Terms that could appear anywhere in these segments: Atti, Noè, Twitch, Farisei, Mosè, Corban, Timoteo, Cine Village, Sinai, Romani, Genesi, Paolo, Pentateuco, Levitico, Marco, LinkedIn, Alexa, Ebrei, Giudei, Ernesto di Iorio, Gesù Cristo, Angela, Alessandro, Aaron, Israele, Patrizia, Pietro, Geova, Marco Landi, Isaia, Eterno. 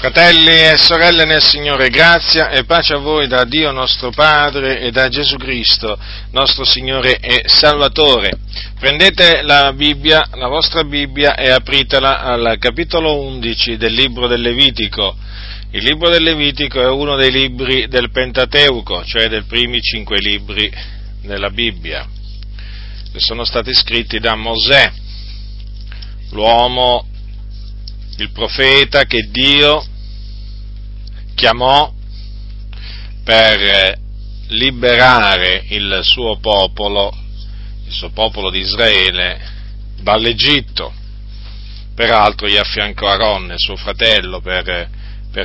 Fratelli e sorelle nel Signore, grazia e pace a voi da Dio nostro Padre e da Gesù Cristo, nostro Signore e Salvatore. Prendete la Bibbia, la vostra Bibbia, e apritela al capitolo 11 del libro del Levitico. Il libro del Levitico è uno dei libri del Pentateuco, cioè dei primi 5 libri della Bibbia, che sono stati scritti da Mosè, l'uomo, il profeta che Dio chiamò per liberare il suo popolo di Israele, dall'Egitto. Peraltro gli affiancò Aaron, suo fratello, per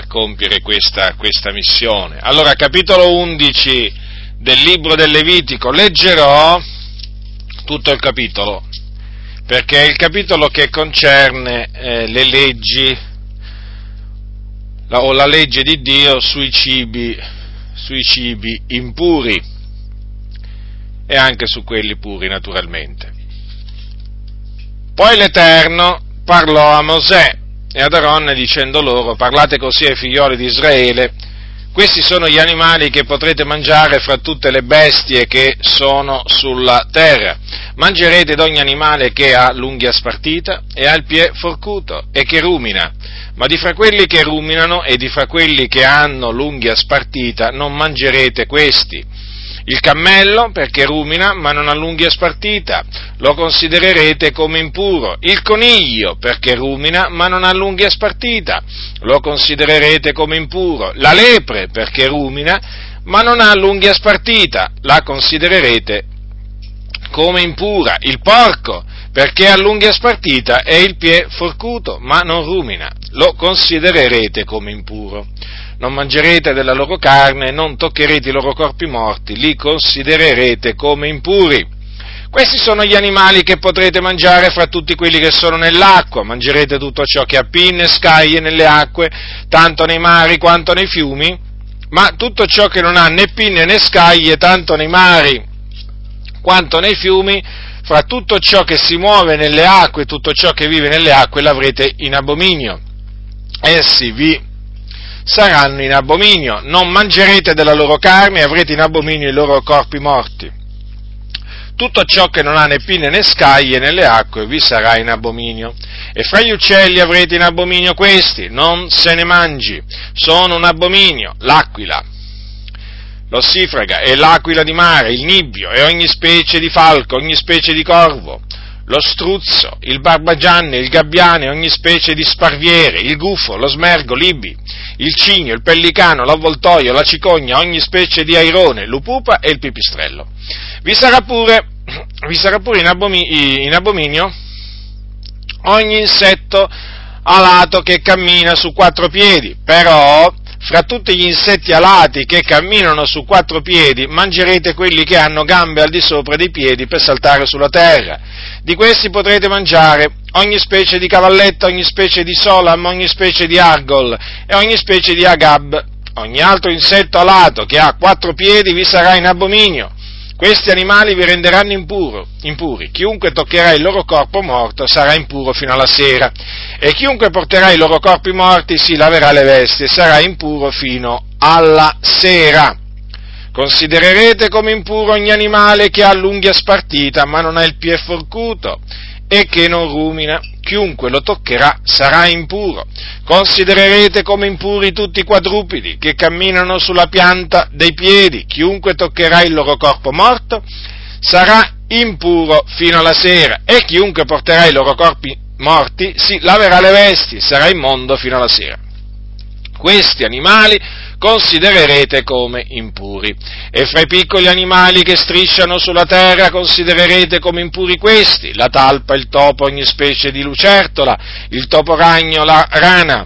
compiere questa missione. Allora, capitolo 11 del libro del Levitico, leggerò tutto il capitolo, perché è il capitolo che concerne le leggi, la legge di Dio sui cibi impuri e anche su quelli puri, naturalmente. Poi l'Eterno parlò a Mosè e ad Aaron dicendo loro: parlate così ai figlioli di Israele, questi sono gli animali che potrete mangiare fra tutte le bestie che sono sulla terra. Mangerete d'ogni animale che ha l'unghia spartita e ha il piede forcuto e che rumina, ma di fra quelli che ruminano e di fra quelli che hanno l'unghia spartita non mangerete questi. Il cammello, perché rumina ma non ha l'unghia spartita, lo considererete come impuro. Il coniglio, perché rumina ma non ha l'unghia spartita, lo considererete come impuro. La lepre, perché rumina ma non ha l'unghia spartita, la considererete come impura. Il porco, perché ha l'unghia spartita e il piede forcuto ma non rumina, lo considererete come impuro. Non mangerete della loro carne, non toccherete i loro corpi morti, li considererete come impuri. Questi sono gli animali che potrete mangiare fra tutti quelli che sono nell'acqua. Mangerete tutto ciò che ha pinne e scaglie nelle acque, tanto nei mari quanto nei fiumi, ma tutto ciò che non ha né pinne né scaglie, tanto nei mari quanto nei fiumi, fra tutto ciò che si muove nelle acque, tutto ciò che vive nelle acque, l'avrete in abominio. Essi vi saranno in abominio, non mangerete della loro carne e avrete in abominio i loro corpi morti. Tutto ciò che non ha né pinne né scaglie nelle acque vi sarà in abominio. E fra gli uccelli avrete in abominio questi, non se ne mangi, sono un abominio: l'aquila, l'ossifraga e l'aquila di mare, il nibbio e ogni specie di falco, ogni specie di corvo, lo struzzo, il barbagianne, il gabbiane, ogni specie di sparviere, il gufo, lo smergo, l'ibi, il cigno, il pellicano, l'avvoltoio, la cicogna, ogni specie di airone, l'upupa e il pipistrello. Vi sarà pure in abominio ogni insetto alato che cammina su 4 piedi, però fra tutti gli insetti alati che camminano su 4 piedi mangerete quelli che hanno gambe al di sopra dei piedi per saltare sulla terra. Di questi potrete mangiare ogni specie di cavalletta, ogni specie di solam, ogni specie di argol e ogni specie di agab. Ogni altro insetto alato che ha 4 piedi vi sarà in abominio. Questi animali vi renderanno impuri. Chiunque toccherà il loro corpo morto sarà impuro fino alla sera, e chiunque porterà i loro corpi morti si laverà le vesti e sarà impuro fino alla sera. Considererete come impuro ogni animale che ha l'unghia spartita ma non ha il piede forcuto e che non rumina. Chiunque lo toccherà sarà impuro. Considererete come impuri tutti i quadrupedi che camminano sulla pianta dei piedi. Chiunque toccherà il loro corpo morto sarà impuro fino alla sera, e chiunque porterà i loro corpi morti si laverà le vesti, sarà immondo fino alla sera. Questi animali considererete come impuri. E fra i piccoli animali che strisciano sulla terra considererete come impuri questi: la talpa, il topo, ogni specie di lucertola, il toporagno, la rana,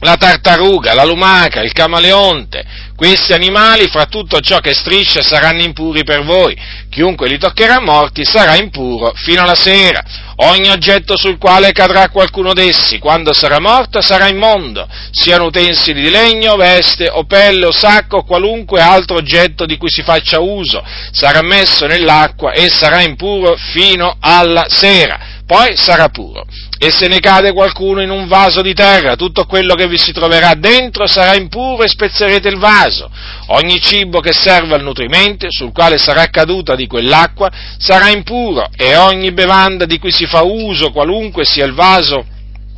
la tartaruga, la lumaca, il camaleonte. Questi animali, fra tutto ciò che striscia, saranno impuri per voi. Chiunque li toccherà morti sarà impuro fino alla sera. Ogni oggetto sul quale cadrà qualcuno d'essi, quando sarà morto, sarà immondo, siano utensili di legno, veste o pelle o sacco o qualunque altro oggetto di cui si faccia uso, sarà messo nell'acqua e sarà impuro fino alla sera. poi sarà puro. E se ne cade qualcuno in un vaso di terra, tutto quello che vi si troverà dentro sarà impuro e spezzerete il vaso. Ogni cibo che serve al nutrimento, sul quale sarà caduta di quell'acqua, sarà impuro, e ogni bevanda di cui si fa uso, qualunque sia il vaso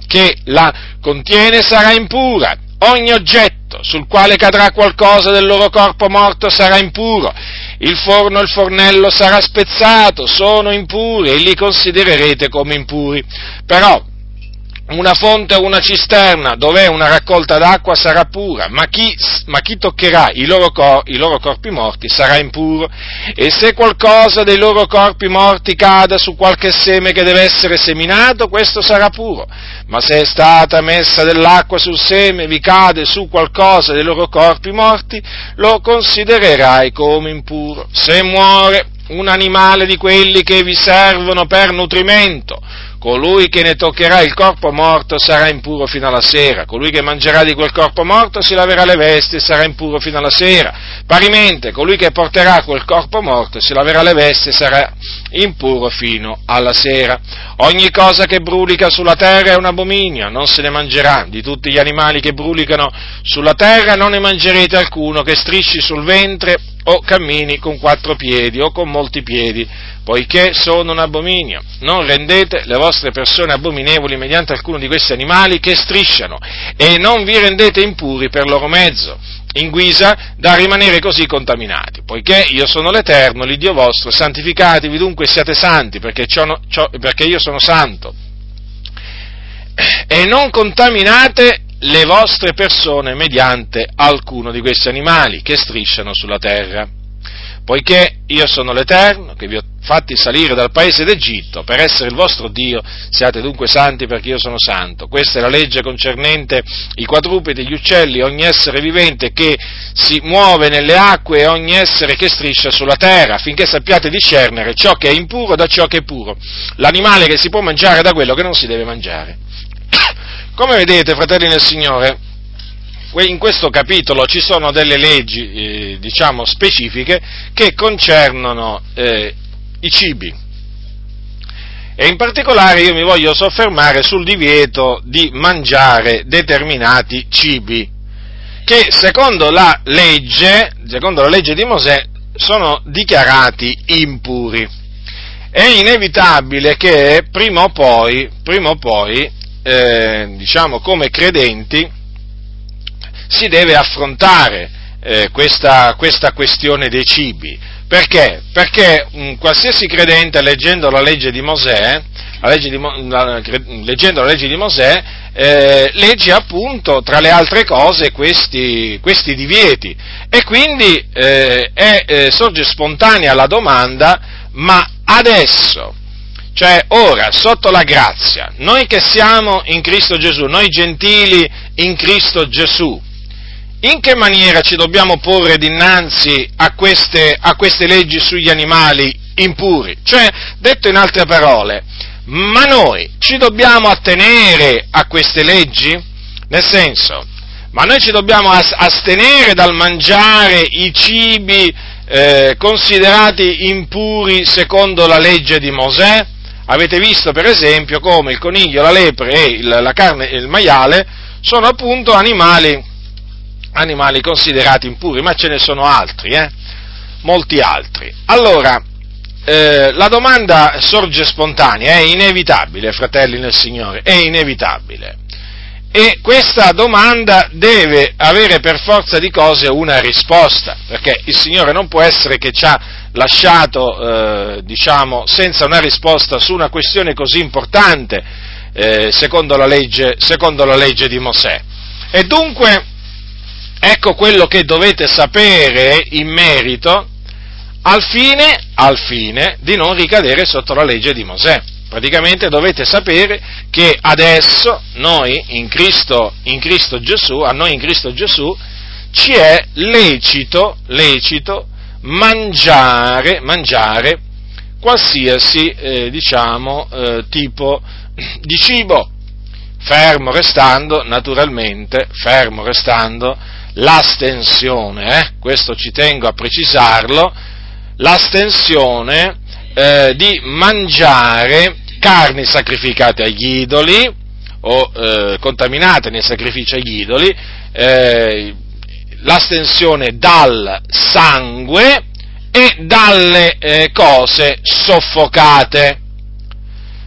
che la contiene, sarà impura. Ogni oggetto sul quale cadrà qualcosa del loro corpo morto sarà impuro. Il forno e il fornello sarà spezzato, sono impuri e li considererete come impuri. Però una fonte o una cisterna dov'è una raccolta d'acqua sarà pura, ma chi toccherà i loro corpi morti sarà impuro. E se qualcosa dei loro corpi morti cada su qualche seme che deve essere seminato, questo sarà puro. Ma se è stata messa dell'acqua sul seme, vi cade su qualcosa dei loro corpi morti, lo considererai come impuro. Se muore un animale di quelli che vi servono per nutrimento, colui che ne toccherà il corpo morto sarà impuro fino alla sera, colui che mangerà di quel corpo morto si laverà le vesti e sarà impuro fino alla sera, parimente colui che porterà quel corpo morto si laverà le vesti e sarà impuro fino alla sera. Ogni cosa che brulica sulla terra è un abominio, non se ne mangerà, di tutti gli animali che brulicano sulla terra non ne mangerete alcuno che strisci sul ventre o cammini con 4 piedi o con molti piedi, poiché sono un abominio. Non rendete le vostre persone abominevoli mediante alcuno di questi animali che strisciano, e non vi rendete impuri per loro mezzo, in guisa da rimanere così contaminati, poiché io sono l'Eterno, l'Iddio vostro, santificatevi dunque e siate santi, perché io sono santo, e non contaminate le vostre persone mediante alcuno di questi animali che strisciano sulla terra, poiché io sono l'Eterno che vi ho fatti salire dal paese d'Egitto per essere il vostro Dio, siate dunque santi perché io sono santo. Questa è la legge concernente i quadrupedi, gli uccelli, ogni essere vivente che si muove nelle acque e ogni essere che striscia sulla terra, affinché sappiate discernere ciò che è impuro da ciò che è puro, l'animale che si può mangiare da quello che non si deve mangiare. Come vedete, fratelli nel Signore, in questo capitolo ci sono delle leggi, diciamo, specifiche che concernono i cibi. E in particolare io mi voglio soffermare sul divieto di mangiare determinati cibi, che secondo la legge di Mosè, sono dichiarati impuri. È inevitabile che prima o poi diciamo, come credenti si deve affrontare questa questione dei cibi. Perché? Perché qualsiasi credente, leggendo la legge di Mosè, legge appunto, tra le altre cose, questi divieti, e quindi sorge spontanea la domanda: ma adesso, cioè ora, sotto la grazia, noi che siamo in Cristo Gesù, noi gentili in Cristo Gesù, in che maniera ci dobbiamo porre dinanzi a queste leggi sugli animali impuri? Cioè, detto in altre parole, ma noi ci dobbiamo attenere a queste leggi? Nel senso, ma noi ci dobbiamo astenere dal mangiare i cibi considerati impuri secondo la legge di Mosè? Avete visto per esempio come il coniglio, la lepre e la carne e il maiale sono appunto animali considerati impuri, ma ce ne sono altri, molti altri. Allora, la domanda sorge spontanea, è inevitabile, fratelli nel Signore, è inevitabile. E questa domanda deve avere per forza di cose una risposta, perché il Signore non può essere che ci ha lasciato, senza una risposta su una questione così importante, secondo la legge di Mosè. E dunque, ecco quello che dovete sapere in merito, al fine di non ricadere sotto la legge di Mosè. Praticamente dovete sapere che adesso a noi in Cristo Gesù, ci è lecito mangiare qualsiasi tipo di cibo, fermo restando naturalmente l'astensione, questo ci tengo a precisarlo, l'astensione di mangiare carni sacrificate agli idoli o contaminate nei sacrifici agli idoli, l'astensione dal sangue e dalle cose soffocate.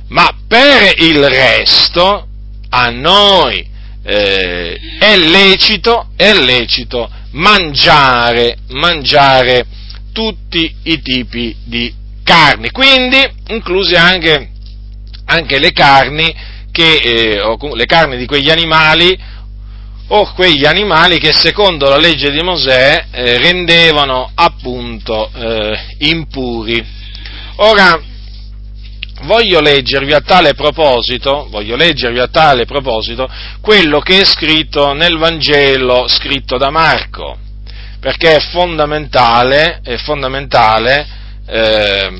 Ma per il resto a noi è lecito mangiare tutti i tipi di carni, quindi incluse anche le carni o le carni di quegli animali o quegli animali che secondo la legge di Mosè rendevano appunto impuri. Ora voglio leggervi a tale proposito quello che è scritto nel Vangelo scritto da Marco, perché è fondamentale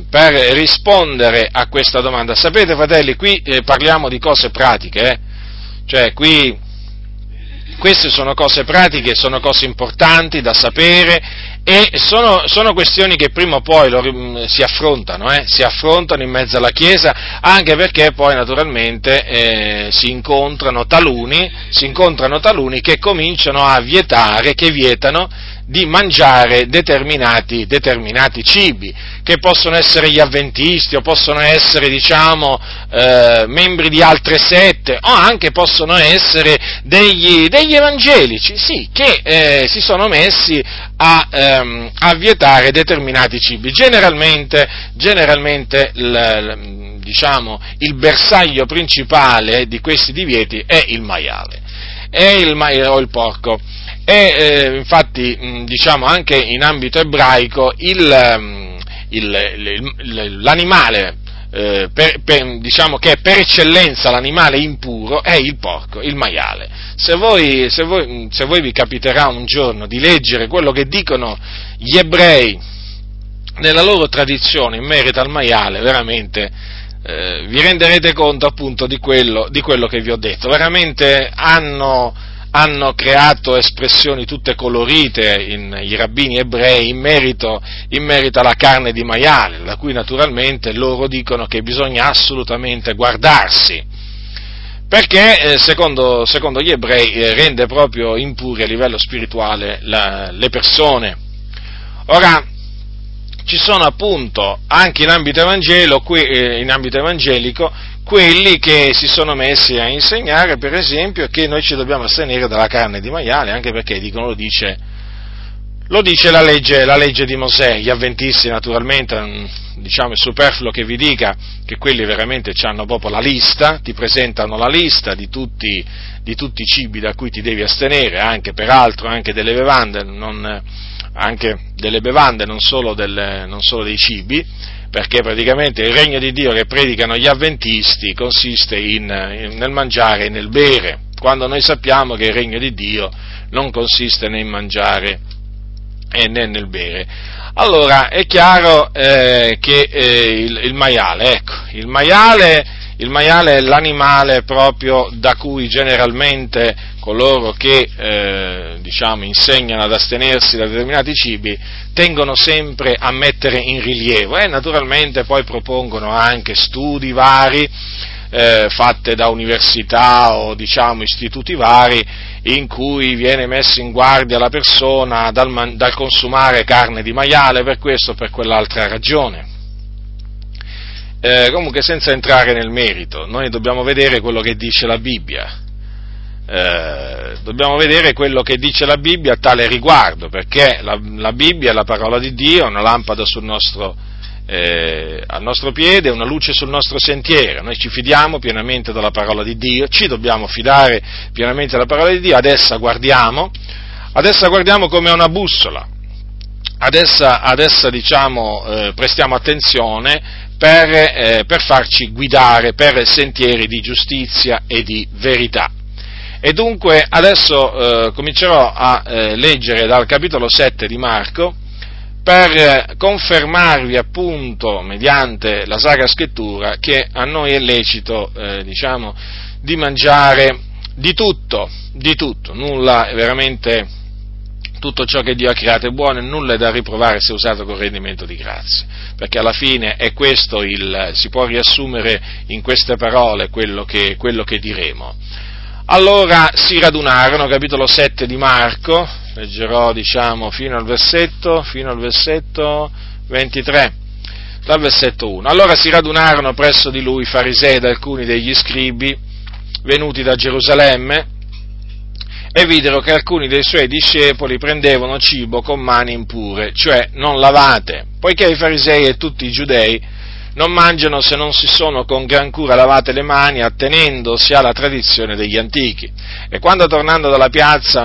per rispondere a questa domanda. Sapete, fratelli, qui parliamo di cose pratiche, cioè qui queste sono cose pratiche, sono cose importanti da sapere e sono questioni che prima o poi si affrontano in mezzo alla Chiesa, anche perché poi naturalmente si incontrano taluni che cominciano a vietano di mangiare determinati cibi, che possono essere gli avventisti o possono essere membri di altre sette o anche possono essere degli evangelici, sì, che si sono messi a vietare determinati cibi. Generalmente il bersaglio principale di questi divieti è il maiale o il porco. Infatti, anche in ambito ebraico l'animale che è per eccellenza l'animale impuro è il porco, il maiale. Se voi vi capiterà un giorno di leggere quello che dicono gli ebrei nella loro tradizione in merito al maiale, veramente vi renderete conto appunto di quello che vi ho detto. Veramente hanno creato espressioni tutte colorite i rabbini ebrei in merito alla carne di maiale, da cui naturalmente loro dicono che bisogna assolutamente guardarsi, perché secondo gli ebrei rende proprio impuri a livello spirituale le persone. Ora, ci sono appunto anche in ambito evangelico quelli che si sono messi a insegnare, per esempio, che noi ci dobbiamo astenere dalla carne di maiale, anche perché dicono lo dice la legge di Mosè. Gli avventisti naturalmente, è superfluo che vi dica che quelli veramente hanno proprio la lista, ti presentano la lista di tutti i cibi da cui ti devi astenere, anche peraltro anche delle bevande, non solo dei cibi, perché praticamente il regno di Dio che predicano gli avventisti consiste nel mangiare e nel bere, quando noi sappiamo che il regno di Dio non consiste né in mangiare né nel bere. Allora è chiaro che il maiale, il maiale è l'animale proprio da cui generalmente coloro che insegnano ad astenersi da determinati cibi tengono sempre a mettere in rilievo, e naturalmente poi propongono anche studi vari fatte da università o istituti vari, in cui viene messo in guardia la persona dal consumare carne di maiale per questo o per quell'altra ragione. Comunque, senza entrare nel merito, noi dobbiamo vedere quello che dice la Bibbia. Dobbiamo vedere quello che dice la Bibbia a tale riguardo, perché la Bibbia è la parola di Dio, è una lampada al nostro piede, una luce sul nostro sentiero. Noi ci fidiamo pienamente della parola di Dio, ci dobbiamo fidare pienamente della parola di Dio, ad essa guardiamo come a una bussola, ad essa prestiamo attenzione per farci guidare per sentieri di giustizia e di verità. E dunque adesso comincerò a leggere dal capitolo 7 di Marco per confermarvi appunto, mediante la Sacra Scrittura, che a noi è lecito di mangiare di tutto, nulla veramente tutto ciò che Dio ha creato è buono e nulla è da riprovare se usato con rendimento di grazie, perché alla fine è questo si può riassumere in queste parole quello che diremo. Allora si radunarono, capitolo 7 di Marco, leggerò fino al versetto 23, dal versetto 1. Allora si radunarono presso di lui farisei ed alcuni degli scribi venuti da Gerusalemme, e videro che alcuni dei suoi discepoli prendevano cibo con mani impure, cioè non lavate, poiché i farisei e tutti i giudei non mangiano se non si sono con gran cura lavate le mani, attenendosi alla tradizione degli antichi. E quando tornano dalla piazza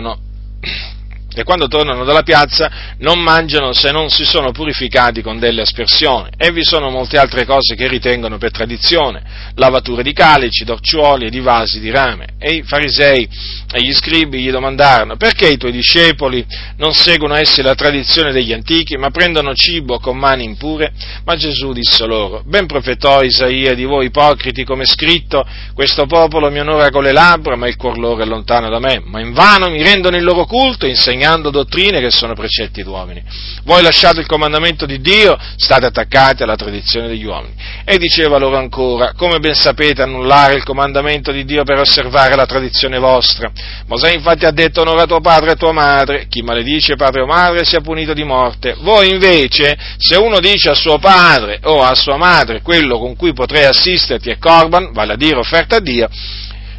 non mangiano se non si sono purificati con delle aspersioni, e vi sono molte altre cose che ritengono per tradizione, lavature di calici, d'orciuoli e di vasi di rame. E i farisei e gli scribi gli domandarono: perché i tuoi discepoli non seguono essi la tradizione degli antichi, ma prendono cibo con mani impure? Ma Gesù disse loro: ben profetò Isaia di voi ipocriti, come è scritto: questo popolo mi onora con le labbra, ma il cuor loro è lontano da me, ma in vano mi rendono il loro culto, insegnando dottrine che sono precetti d'uomini. Voi lasciate il comandamento di Dio, state attaccati alla tradizione degli uomini. E diceva loro ancora: come ben sapete annullare il comandamento di Dio per osservare la tradizione vostra. Mosè infatti ha detto: onora tuo padre e tua madre, chi maledice padre o madre sia punito di morte. Voi invece, se uno dice a suo padre o a sua madre: quello con cui potrei assisterti è corban, vale a dire offerta a Dio,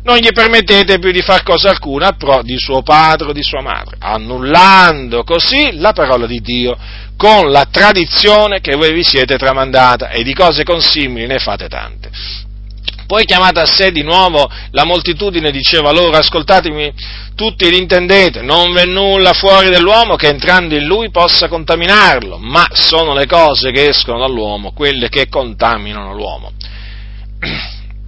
non gli permettete più di far cosa alcuna a pro di suo padre o di sua madre, annullando così la parola di Dio con la tradizione che voi vi siete tramandata, e di cose consimili ne fate tante. Poi chiamata a sé di nuovo la moltitudine, diceva loro: ascoltatemi tutti ed intendete, non v'è nulla fuori dell'uomo che entrando in lui possa contaminarlo, ma sono le cose che escono dall'uomo quelle che contaminano l'uomo.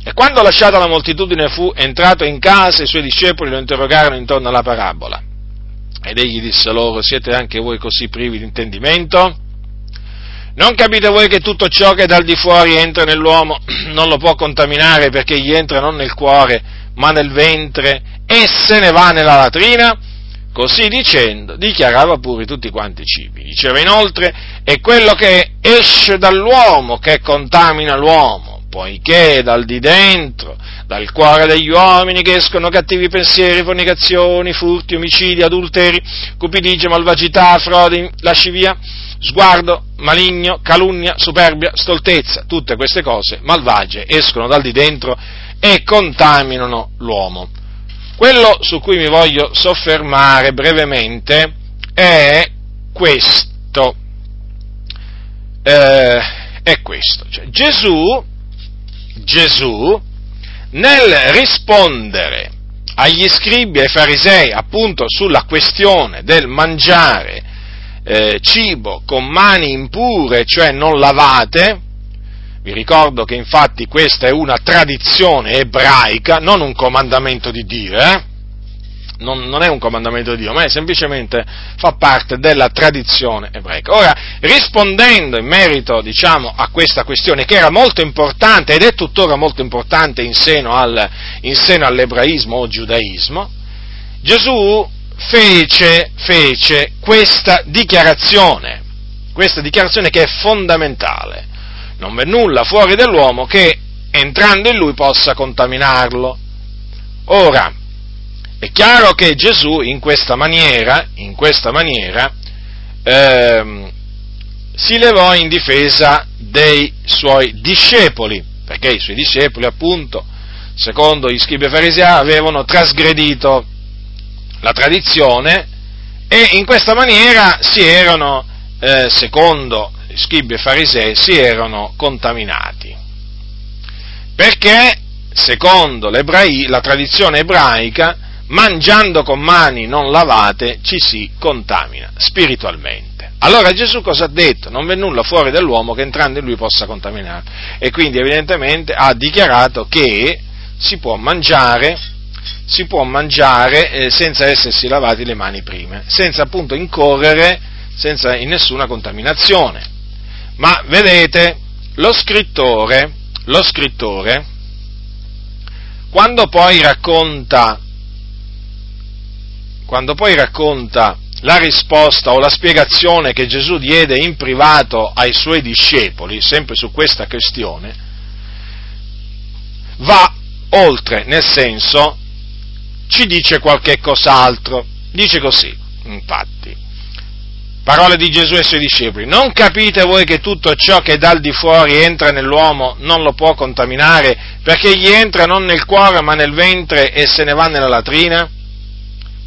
E quando lasciata la moltitudine fu entrato in casa, i suoi discepoli lo interrogarono intorno alla parabola. Ed egli disse loro: siete anche voi così privi di intendimento? Non capite voi che tutto ciò che dal di fuori entra nell'uomo non lo può contaminare, perché gli entra non nel cuore, ma nel ventre, e se ne va nella latrina? Così dicendo, dichiarava pure tutti quanti i cibi. Diceva inoltre: è quello che esce dall'uomo che contamina l'uomo, poiché dal di dentro, dal cuore degli uomini, che escono cattivi pensieri, fornicazioni, furti, omicidi, adulteri, cupidigia, malvagità, frodi, lascivia, sguardo maligno, calunnia, superbia, stoltezza. Tutte queste cose malvagie escono dal di dentro e contaminano l'uomo. Quello su cui mi voglio soffermare brevemente è questo. Cioè, Gesù, nel rispondere agli scribi e ai farisei, appunto, sulla questione del mangiare cibo con mani impure, cioè non lavate, vi ricordo che infatti questa è una tradizione ebraica, non un comandamento di Dio, Non è un comandamento di Dio, ma è semplicemente fa parte della tradizione ebraica. Ora, rispondendo in merito, a questa questione, che era molto importante ed è tuttora molto importante in seno all'ebraismo o giudaismo, Gesù fece questa dichiarazione che è fondamentale: non v'è nulla fuori dell'uomo che entrando in lui possa contaminarlo. Ora, è chiaro che Gesù in questa maniera, si levò in difesa dei suoi discepoli, perché i suoi discepoli, appunto, secondo gli scribi e farisei, avevano trasgredito la tradizione e in questa maniera secondo gli scribi e farisei, si erano contaminati. Perché, secondo la tradizione ebraica, mangiando con mani non lavate ci si contamina spiritualmente. Allora Gesù cosa ha detto? Non v'è nulla fuori dell'uomo che entrando in lui possa contaminare, e quindi evidentemente ha dichiarato che si può mangiare senza essersi lavati le mani prime, senza appunto incorrere in nessuna contaminazione. Ma vedete, lo scrittore quando poi racconta la risposta o la spiegazione che Gesù diede in privato ai suoi discepoli, sempre su questa questione, va oltre, nel senso, ci dice qualche cos'altro. Dice così, infatti, parole di Gesù ai suoi discepoli: non capite voi che tutto ciò che dal di fuori entra nell'uomo non lo può contaminare, perché gli entra non nel cuore ma nel ventre e se ne va nella latrina?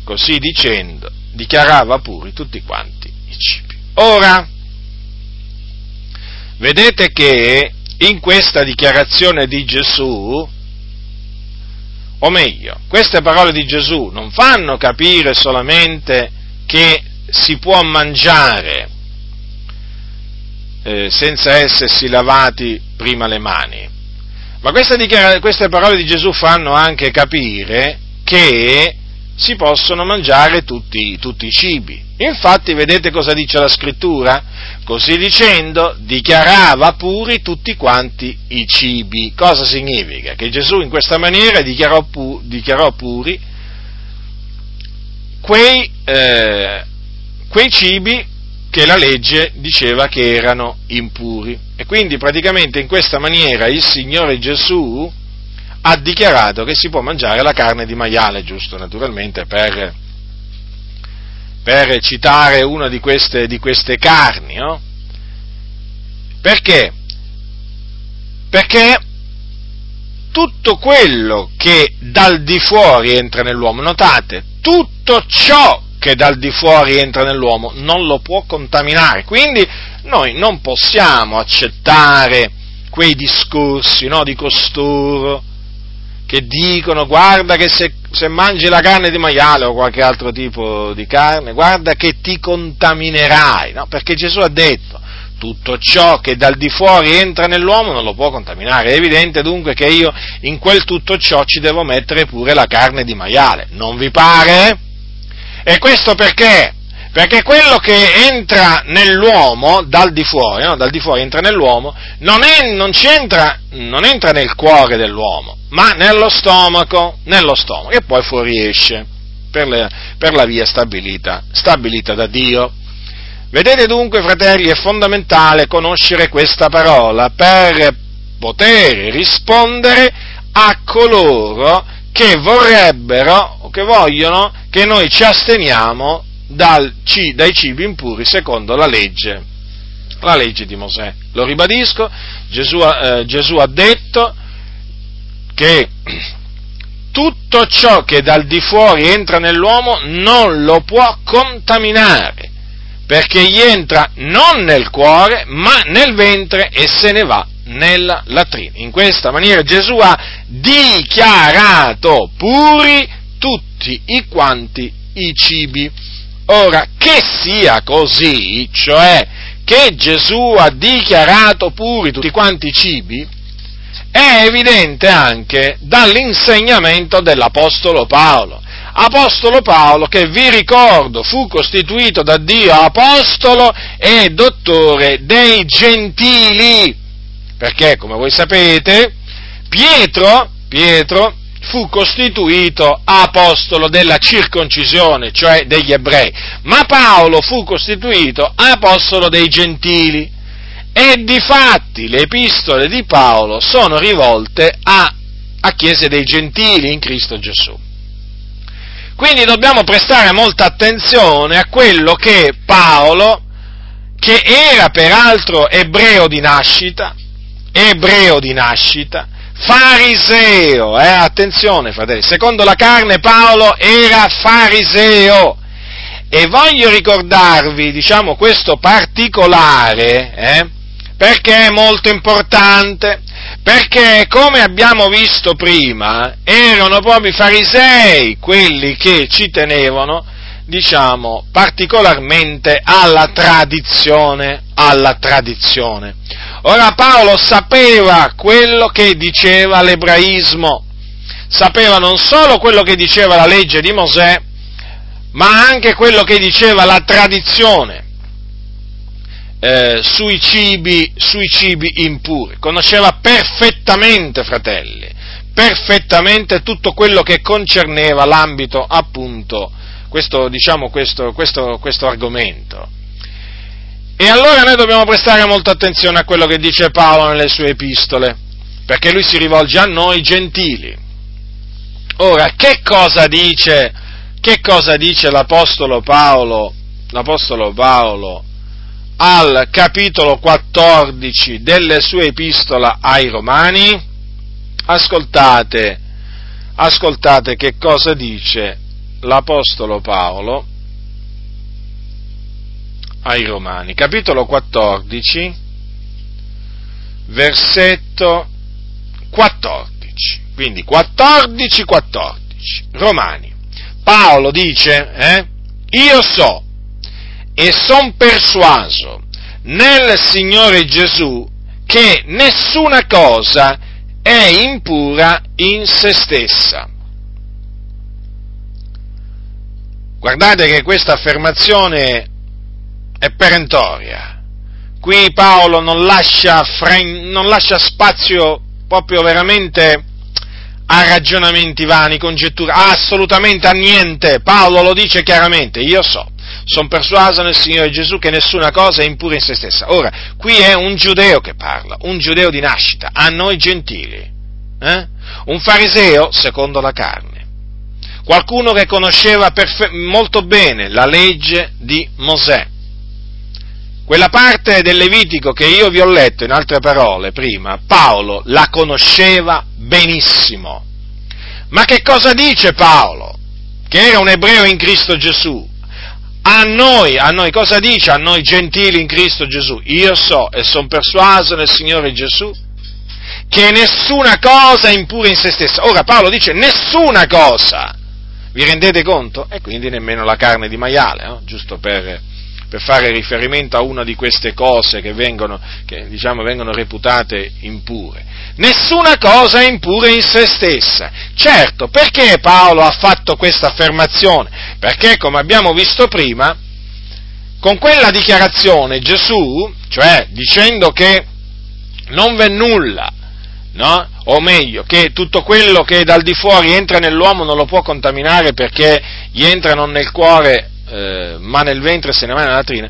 Così dicendo, dichiarava puri tutti quanti i cibi. Ora, vedete che in questa dichiarazione di Gesù, o meglio, queste parole di Gesù non fanno capire solamente che si può mangiare senza essersi lavati prima le mani, ma queste parole di Gesù fanno anche capire che si possono mangiare tutti i cibi. Infatti, vedete cosa dice la Scrittura? Così dicendo, dichiarava puri tutti quanti i cibi. Cosa significa? Che Gesù in questa maniera dichiarò puri quei cibi che la legge diceva che erano impuri. E quindi praticamente in questa maniera il Signore Gesù ha dichiarato che si può mangiare la carne di maiale, giusto, naturalmente, per citare una di queste carni, no? Perché? Perché tutto quello che dal di fuori entra nell'uomo, notate, tutto ciò che dal di fuori entra nell'uomo non lo può contaminare, quindi noi non possiamo accettare quei discorsi, no, di costoro, che dicono: guarda che se mangi la carne di maiale o qualche altro tipo di carne, guarda che ti contaminerai, no? Perché Gesù ha detto: tutto ciò che dal di fuori entra nell'uomo non lo può contaminare. È evidente dunque che io in quel tutto ciò ci devo mettere pure la carne di maiale, non vi pare? E questo perché? Perché quello che entra nell'uomo dal di fuori, no? Dal di fuori entra nell'uomo, non entra nel cuore dell'uomo, ma nello stomaco, e poi fuoriesce per la via stabilita da Dio. Vedete dunque, fratelli, è fondamentale conoscere questa parola per poter rispondere a coloro che vorrebbero o che vogliono che noi ci asteniamo dai cibi impuri secondo la legge di Mosè. Lo ribadisco, Gesù ha detto che tutto ciò che dal di fuori entra nell'uomo non lo può contaminare, perché gli entra non nel cuore ma nel ventre e se ne va nella latrina. In questa maniera Gesù ha dichiarato puri tutti i quanti i cibi. Ora, che sia così, cioè che Gesù ha dichiarato puri tutti quanti i cibi, è evidente anche dall'insegnamento dell'Apostolo Paolo. Apostolo Paolo, che vi ricordo fu costituito da Dio apostolo e dottore dei gentili, perché, come voi sapete, Pietro fu costituito apostolo della circoncisione, cioè degli ebrei, ma Paolo fu costituito apostolo dei gentili. E difatti le epistole di Paolo sono rivolte a chiese dei gentili in Cristo Gesù. Quindi dobbiamo prestare molta attenzione a quello che Paolo, che era peraltro ebreo di nascita, fariseo, attenzione fratelli, secondo la carne Paolo era fariseo. E voglio ricordarvi, diciamo, questo particolare, perché è molto importante, perché, come abbiamo visto prima, erano proprio i farisei quelli che ci tenevano, diciamo, particolarmente alla tradizione. Ora, Paolo sapeva quello che diceva l'ebraismo, sapeva non solo quello che diceva la legge di Mosè, ma anche quello che diceva la tradizione sui cibi impuri. Conosceva perfettamente, fratelli, tutto quello che concerneva l'ambito, appunto, questo argomento. E allora noi dobbiamo prestare molta attenzione a quello che dice Paolo nelle sue epistole, perché lui si rivolge a noi gentili. Ora, che cosa dice l'Apostolo Paolo al capitolo 14 delle sue epistola ai Romani? Ascoltate che cosa dice l'Apostolo Paolo ai Romani, capitolo 14, versetto 14, quindi 14, Romani. Paolo dice, io so e son persuaso nel Signore Gesù che nessuna cosa è impura in se stessa. Guardate che questa affermazione è perentoria. Qui Paolo non lascia spazio proprio veramente a ragionamenti vani, congetture, assolutamente a niente. Paolo lo dice chiaramente, io so, sono persuaso nel Signore Gesù che nessuna cosa è impura in se stessa. Ora, qui è un giudeo che parla, un giudeo di nascita, a noi gentili, un fariseo secondo la carne. Qualcuno che conosceva molto bene la legge di Mosè. Quella parte del Levitico che io vi ho letto, in altre parole, prima, Paolo la conosceva benissimo. Ma che cosa dice Paolo? Che era un ebreo in Cristo Gesù. A noi cosa dice? A noi gentili in Cristo Gesù. Io so e sono persuaso nel Signore Gesù che nessuna cosa è impura in se stessa. Ora Paolo dice nessuna cosa. Vi rendete conto? E quindi nemmeno la carne di maiale, no? Giusto per fare riferimento a una di queste cose che vengono reputate impure. Nessuna cosa è impura in se stessa. Certo, perché Paolo ha fatto questa affermazione? Perché, come abbiamo visto prima, con quella dichiarazione Gesù, cioè dicendo che non v'è nulla, no? O meglio, che tutto quello che dal di fuori entra nell'uomo non lo può contaminare perché gli entra non nel cuore, ma nel ventre e se ne va nella latrina.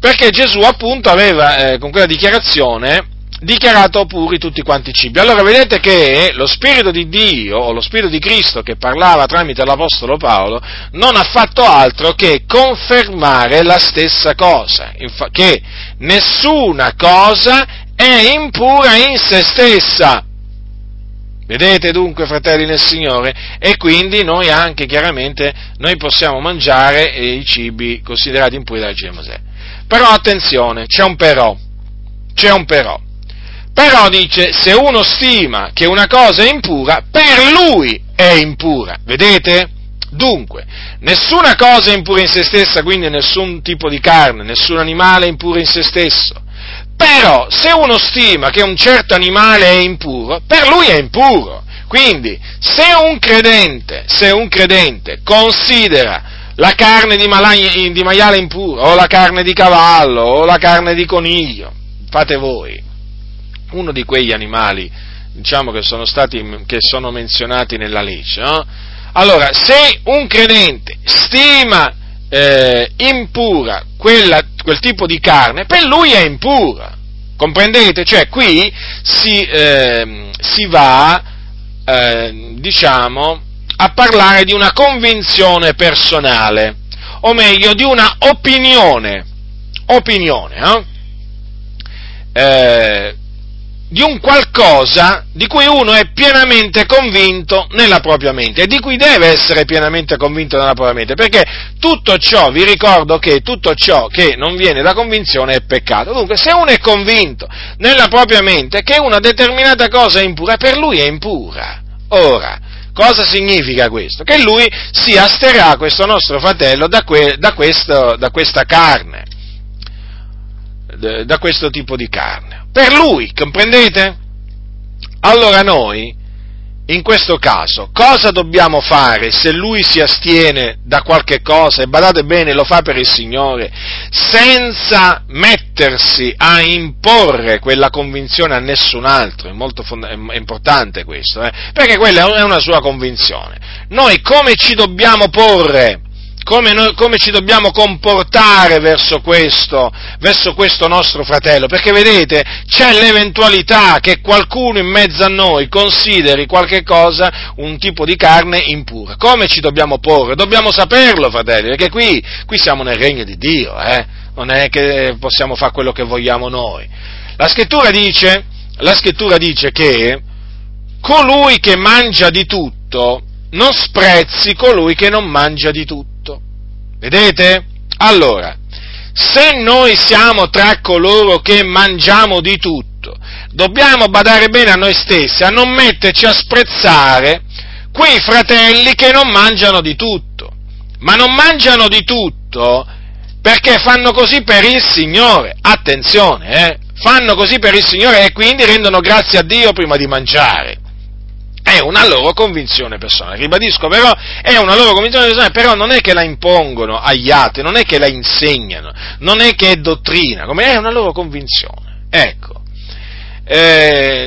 Perché Gesù appunto aveva, con quella dichiarazione, dichiarato puri tutti quanti i cibi. Allora vedete che lo Spirito di Dio, o lo Spirito di Cristo che parlava tramite l'Apostolo Paolo, non ha fatto altro che confermare la stessa cosa, che nessuna cosa è impura in se stessa. Vedete dunque, fratelli nel Signore, e quindi noi anche chiaramente noi possiamo mangiare i cibi considerati impuri dalla legge di Mosè. Però attenzione, c'è un però. Però dice, se uno stima che una cosa è impura, per lui è impura. Vedete? Dunque, nessuna cosa è impura in se stessa, quindi nessun tipo di carne, nessun animale è impuro in se stesso. Però, se uno stima che un certo animale è impuro, per lui è impuro. Quindi, se un credente considera la carne di maiale impura, o la carne di cavallo, o la carne di coniglio, fate voi, uno di quegli animali, diciamo, che sono menzionati nella legge, no? Allora, se un credente stima impura quel tipo di carne, per lui è impura, comprendete? Cioè qui si va, diciamo, a parlare di una convinzione personale, o meglio di una opinione, di un qualcosa di cui uno è pienamente convinto nella propria mente e di cui deve essere pienamente convinto nella propria mente, perché tutto ciò, vi ricordo che tutto ciò che non viene da convinzione è peccato. Dunque, se uno è convinto nella propria mente che una determinata cosa è impura, per lui è impura. Ora, cosa significa questo? Che lui si asterrà, questo nostro fratello, da questa carne, da questo tipo di carne. Per lui, comprendete? Allora noi, in questo caso, cosa dobbiamo fare se lui si astiene da qualche cosa, e badate bene, lo fa per il Signore, senza mettersi a imporre quella convinzione a nessun altro? È importante questo, perché quella è una sua convinzione. Noi come ci dobbiamo porre come ci dobbiamo comportare verso questo nostro fratello, perché vedete, c'è l'eventualità che qualcuno in mezzo a noi consideri qualche cosa, un tipo di carne impura. Come ci dobbiamo porre? Dobbiamo saperlo, fratelli, perché qui siamo nel regno di Dio, non è che possiamo fare quello che vogliamo noi. La scrittura dice che colui che mangia di tutto non sprezzi colui che non mangia di tutto. Vedete? Allora, se noi siamo tra coloro che mangiamo di tutto, dobbiamo badare bene a noi stessi, a non metterci a sprezzare quei fratelli che non mangiano di tutto. Ma non mangiano di tutto perché fanno così per il Signore. Attenzione, fanno così per il Signore e quindi rendono grazie a Dio prima di mangiare. È una loro convinzione personale, ribadisco però, è una loro convinzione personale, però non è che la impongono agli altri, non è che la insegnano, non è che è dottrina, come è una loro convinzione, ecco,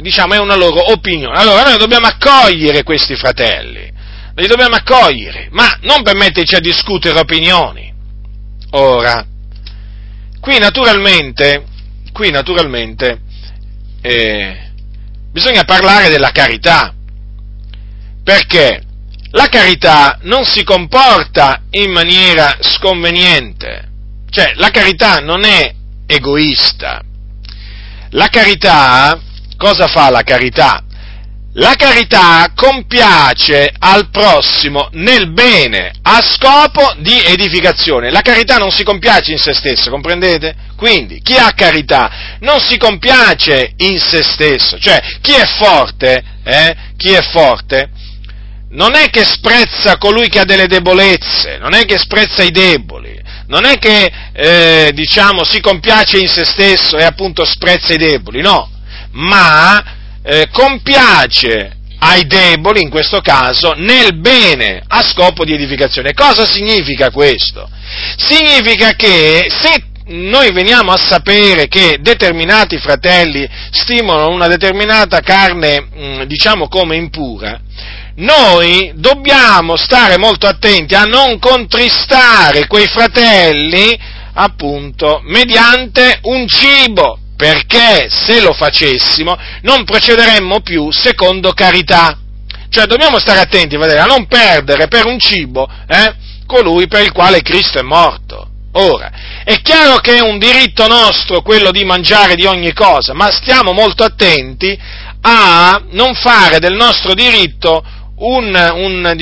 diciamo è una loro opinione. Allora noi dobbiamo accogliere questi fratelli, li dobbiamo accogliere, ma non per metterci a discutere opinioni. Ora, qui naturalmente bisogna parlare della carità, perché la carità non si comporta in maniera sconveniente, cioè la carità non è egoista. La carità, cosa fa la carità? La carità compiace al prossimo nel bene, a scopo di edificazione. La carità non si compiace in se stessa, comprendete? Quindi, chi ha carità non si compiace in se stesso, cioè chi è forte, non è che sprezza colui che ha delle debolezze, non è che sprezza i deboli, non è che, si compiace in se stesso e appunto sprezza i deboli, no, ma compiace ai deboli, in questo caso, nel bene, a scopo di edificazione. Cosa significa questo? Significa che se noi veniamo a sapere che determinati fratelli stimolano una determinata carne, come impura, noi dobbiamo stare molto attenti a non contristare quei fratelli, appunto, mediante un cibo, perché se lo facessimo non procederemmo più secondo carità. Cioè dobbiamo stare attenti, fratelli, a non perdere per un cibo colui per il quale Cristo è morto. Ora, è chiaro che è un diritto nostro quello di mangiare di ogni cosa, ma stiamo molto attenti a non fare del nostro diritto un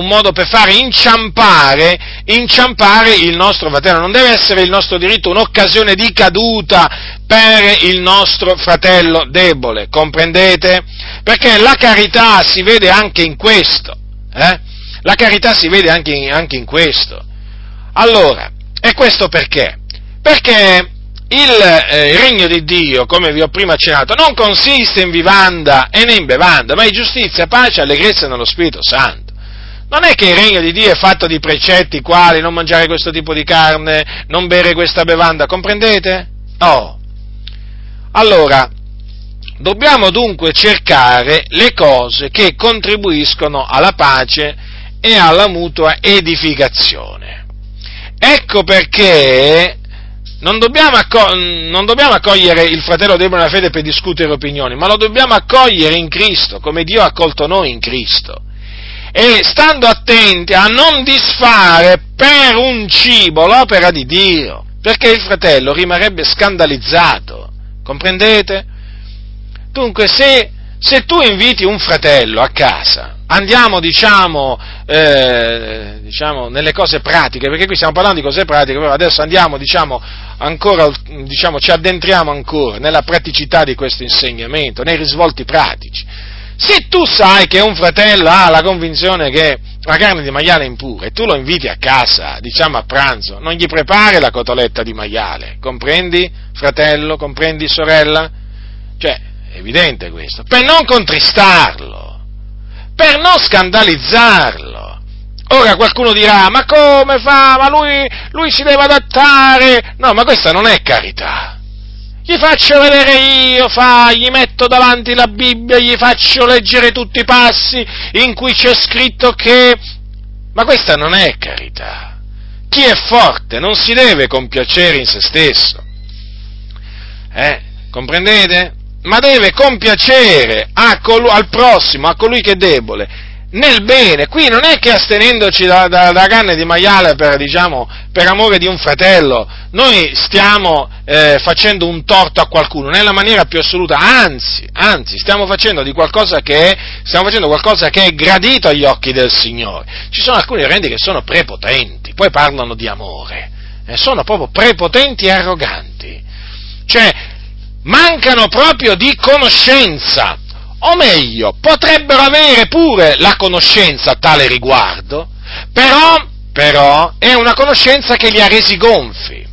modo per fare inciampare il nostro fratello. Non deve essere il nostro diritto un'occasione di caduta per il nostro fratello debole, comprendete? Perché la carità si vede anche in questo, La carità si vede anche in questo. Allora, e questo perché? Perché il regno di Dio, come vi ho prima accennato, non consiste in vivanda e né in bevanda, ma in giustizia, pace, allegrezza nello Spirito Santo. Non è che il regno di Dio è fatto di precetti quali non mangiare questo tipo di carne, non bere questa bevanda, comprendete? No. Allora, dobbiamo dunque cercare le cose che contribuiscono alla pace e alla mutua edificazione. Ecco perché non dobbiamo accogliere il fratello debole nella fede per discutere opinioni, ma lo dobbiamo accogliere in Cristo, come Dio ha accolto noi in Cristo. E stando attenti a non disfare per un cibo l'opera di Dio, perché il fratello rimarrebbe scandalizzato, comprendete? Dunque, se tu inviti un fratello a casa, andiamo, nelle cose pratiche, perché qui stiamo parlando di cose pratiche, però adesso andiamo, ci addentriamo ancora nella praticità di questo insegnamento, nei risvolti pratici. Se tu sai che un fratello ha la convinzione che la carne di maiale è impura e tu lo inviti a casa, a pranzo, non gli prepari la cotoletta di maiale, comprendi, fratello, comprendi, sorella? Cioè, è evidente questo, per non contristarlo, per non scandalizzarlo. Ora qualcuno dirà, ma come fa? Ma lui si deve adattare. No, ma questa non è carità. Gli faccio vedere io, gli metto davanti la Bibbia, gli faccio leggere tutti i passi in cui c'è scritto che... Ma questa non è carità. Chi è forte non si deve compiacere in se stesso. Comprendete? Ma deve compiacere al prossimo, a colui che è debole, nel bene. Qui non è che astenendoci da carne di maiale per amore di un fratello, noi stiamo facendo un torto a qualcuno, nella maniera più assoluta, anzi, stiamo facendo qualcosa che è gradito agli occhi del Signore. Ci sono alcuni rendi che sono prepotenti, poi parlano di amore, sono proprio prepotenti e arroganti, cioè mancano proprio di conoscenza, o meglio, potrebbero avere pure la conoscenza a tale riguardo, però è una conoscenza che li ha resi gonfi.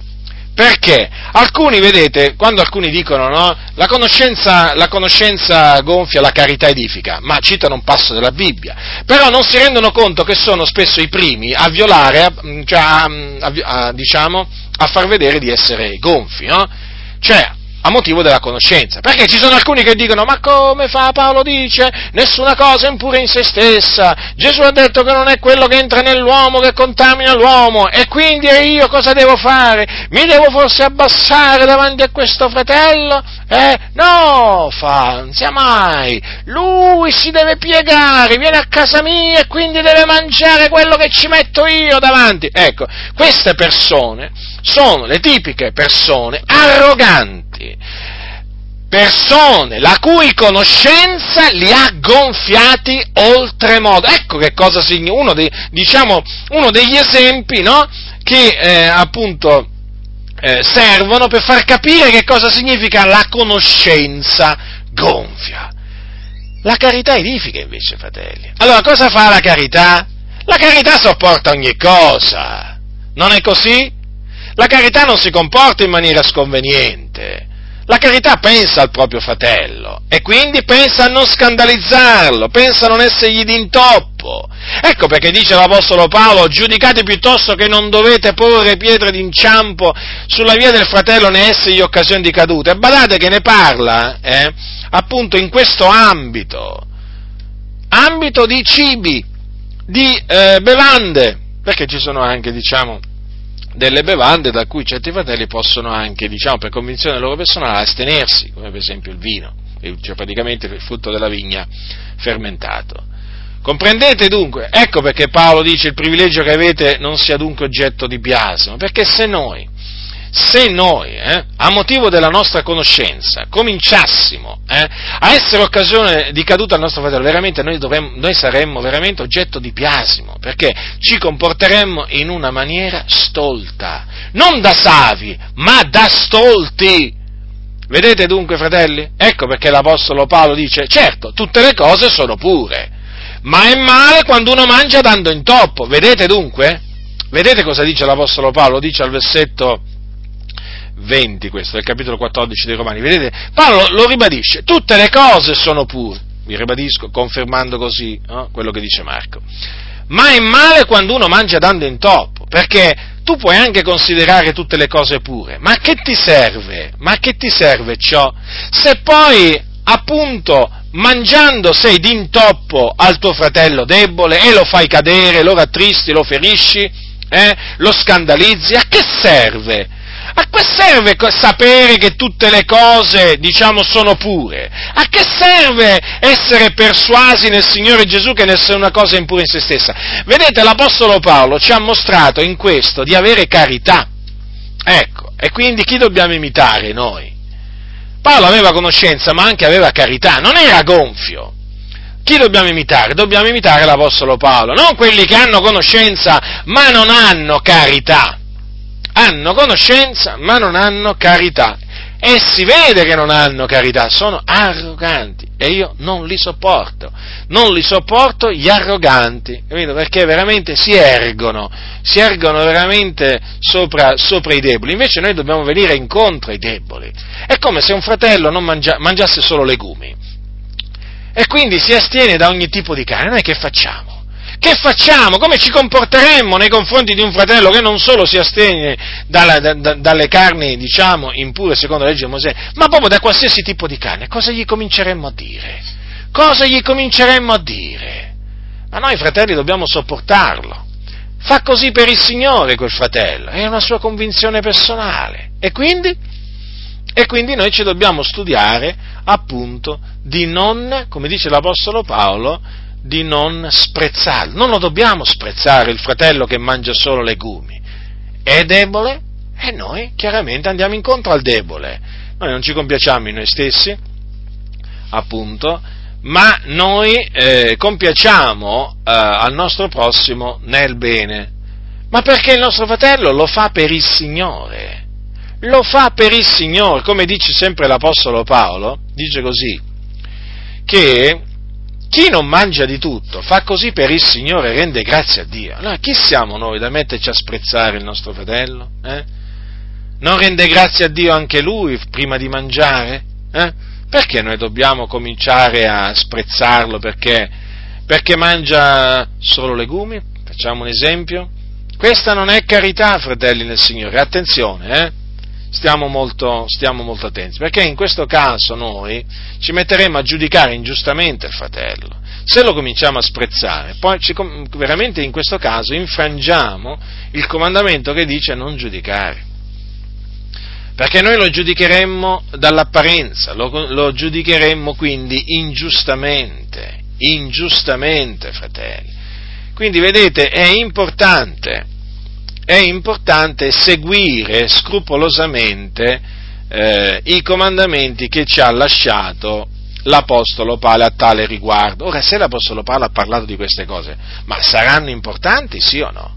Perché? Alcuni, vedete, quando alcuni dicono, no, la conoscenza gonfia, la carità edifica, ma citano un passo della Bibbia, però non si rendono conto che sono spesso i primi a violare, cioè a far vedere di essere gonfi, no? Cioè, a motivo della conoscenza, perché ci sono alcuni che dicono, ma come fa? Paolo dice, nessuna cosa è impura in se stessa, Gesù ha detto che non è quello che entra nell'uomo che contamina l'uomo, e quindi io cosa devo fare? Mi devo forse abbassare davanti a questo fratello? No, fanzia mai, lui si deve piegare, viene a casa mia e quindi deve mangiare quello che ci metto io davanti. Ecco, queste persone sono le tipiche persone arroganti, persone la cui conoscenza li ha gonfiati oltremodo. Ecco che cosa significa, uno degli esempi, no, che appunto servono per far capire che cosa significa la conoscenza gonfia. La carità edifica invece, fratelli. Allora, cosa fa la carità? La carità sopporta ogni cosa, non è così? La carità non si comporta in maniera sconveniente, la carità pensa al proprio fratello e quindi pensa a non scandalizzarlo, pensa a non essergli d'intoppo. Ecco perché dice l'Apostolo Paolo, giudicate piuttosto che non dovete porre pietre d'inciampo sulla via del fratello né essergli occasione di caduta. E badate che ne parla, appunto in questo ambito di cibi, di bevande, perché ci sono anche, delle bevande da cui certi fratelli possono anche, per convinzione loro personale, astenersi, come per esempio il vino, cioè praticamente il frutto della vigna fermentato. Comprendete dunque? Ecco perché Paolo dice il privilegio che avete non sia dunque oggetto di biasimo, perché se noi, a motivo della nostra conoscenza, cominciassimo a essere occasione di caduta al nostro fratello, veramente noi saremmo veramente oggetto di biasimo, perché ci comporteremmo in una maniera stolta, non da savi, ma da stolti. Vedete dunque, fratelli? Ecco perché l'Apostolo Paolo dice, certo, tutte le cose sono pure, ma è male quando uno mangia dando in toppo. Vedete dunque? Vedete cosa dice l'Apostolo Paolo? Dice al versetto 20, questo, del capitolo 14 dei Romani, vedete? Paolo lo ribadisce, tutte le cose sono pure, vi ribadisco, confermando così quello che dice Marco, ma è male quando uno mangia dando in toppo, perché tu puoi anche considerare tutte le cose pure, ma che ti serve? Ma che ti serve ciò? Se poi, appunto, mangiando sei d'intoppo al tuo fratello debole e lo fai cadere, lo rattristi, lo ferisci, lo scandalizzi, a che serve? A che serve sapere che tutte le cose, sono pure? A che serve essere persuasi nel Signore Gesù che nessuna cosa è impura in se stessa? Vedete, l'Apostolo Paolo ci ha mostrato in questo di avere carità. Ecco, e quindi chi dobbiamo imitare noi? Paolo aveva conoscenza, ma anche aveva carità, non era gonfio. Chi dobbiamo imitare? Dobbiamo imitare l'Apostolo Paolo, non quelli che hanno conoscenza ma non hanno carità. Hanno conoscenza ma non hanno carità, e si vede che non hanno carità, sono arroganti, e io non li sopporto gli arroganti, capito? Perché veramente si ergono veramente sopra i deboli. Invece noi dobbiamo venire incontro ai deboli. È come se un fratello non mangiasse solo legumi e quindi si astiene da ogni tipo di carne. Noi che facciamo? Che facciamo? Come ci comporteremmo nei confronti di un fratello che non solo si astiene dalle carni, diciamo, impure secondo la legge di Mosè, ma proprio da qualsiasi tipo di carne? Cosa gli cominceremmo a dire? Cosa gli cominceremmo a dire? Ma noi fratelli dobbiamo sopportarlo. Fa così per il Signore quel fratello, è una sua convinzione personale. E quindi noi ci dobbiamo studiare, appunto, di non, come dice l'Apostolo Paolo, di non sprezzarlo. Non lo dobbiamo sprezzare il fratello che mangia solo legumi. È debole e noi chiaramente andiamo incontro al debole. Noi non ci compiacciamo in noi stessi, appunto, ma noi compiacciamo al nostro prossimo nel bene. Ma perché il nostro fratello lo fa per il Signore? Lo fa per il Signore, come dice sempre l'Apostolo Paolo, dice così, che chi non mangia di tutto fa così per il Signore, rende grazie a Dio. Allora chi siamo noi da metterci a sprezzare il nostro fratello? Non rende grazie a Dio anche lui prima di mangiare? Perché noi dobbiamo cominciare a sprezzarlo perché mangia solo legumi? Facciamo un esempio. Questa non è carità, fratelli nel Signore, attenzione, stiamo molto attenti, perché in questo caso noi ci metteremo a giudicare ingiustamente il fratello. Se lo cominciamo a sprezzare, poi veramente in questo caso infrangiamo il comandamento che dice non giudicare. Perché noi lo giudicheremmo dall'apparenza, lo giudicheremmo quindi ingiustamente, fratelli. Quindi vedete, è importante seguire scrupolosamente i comandamenti che ci ha lasciato l'Apostolo Paolo a tale riguardo. Ora, se l'Apostolo Paolo ha parlato di queste cose, ma saranno importanti, sì o no?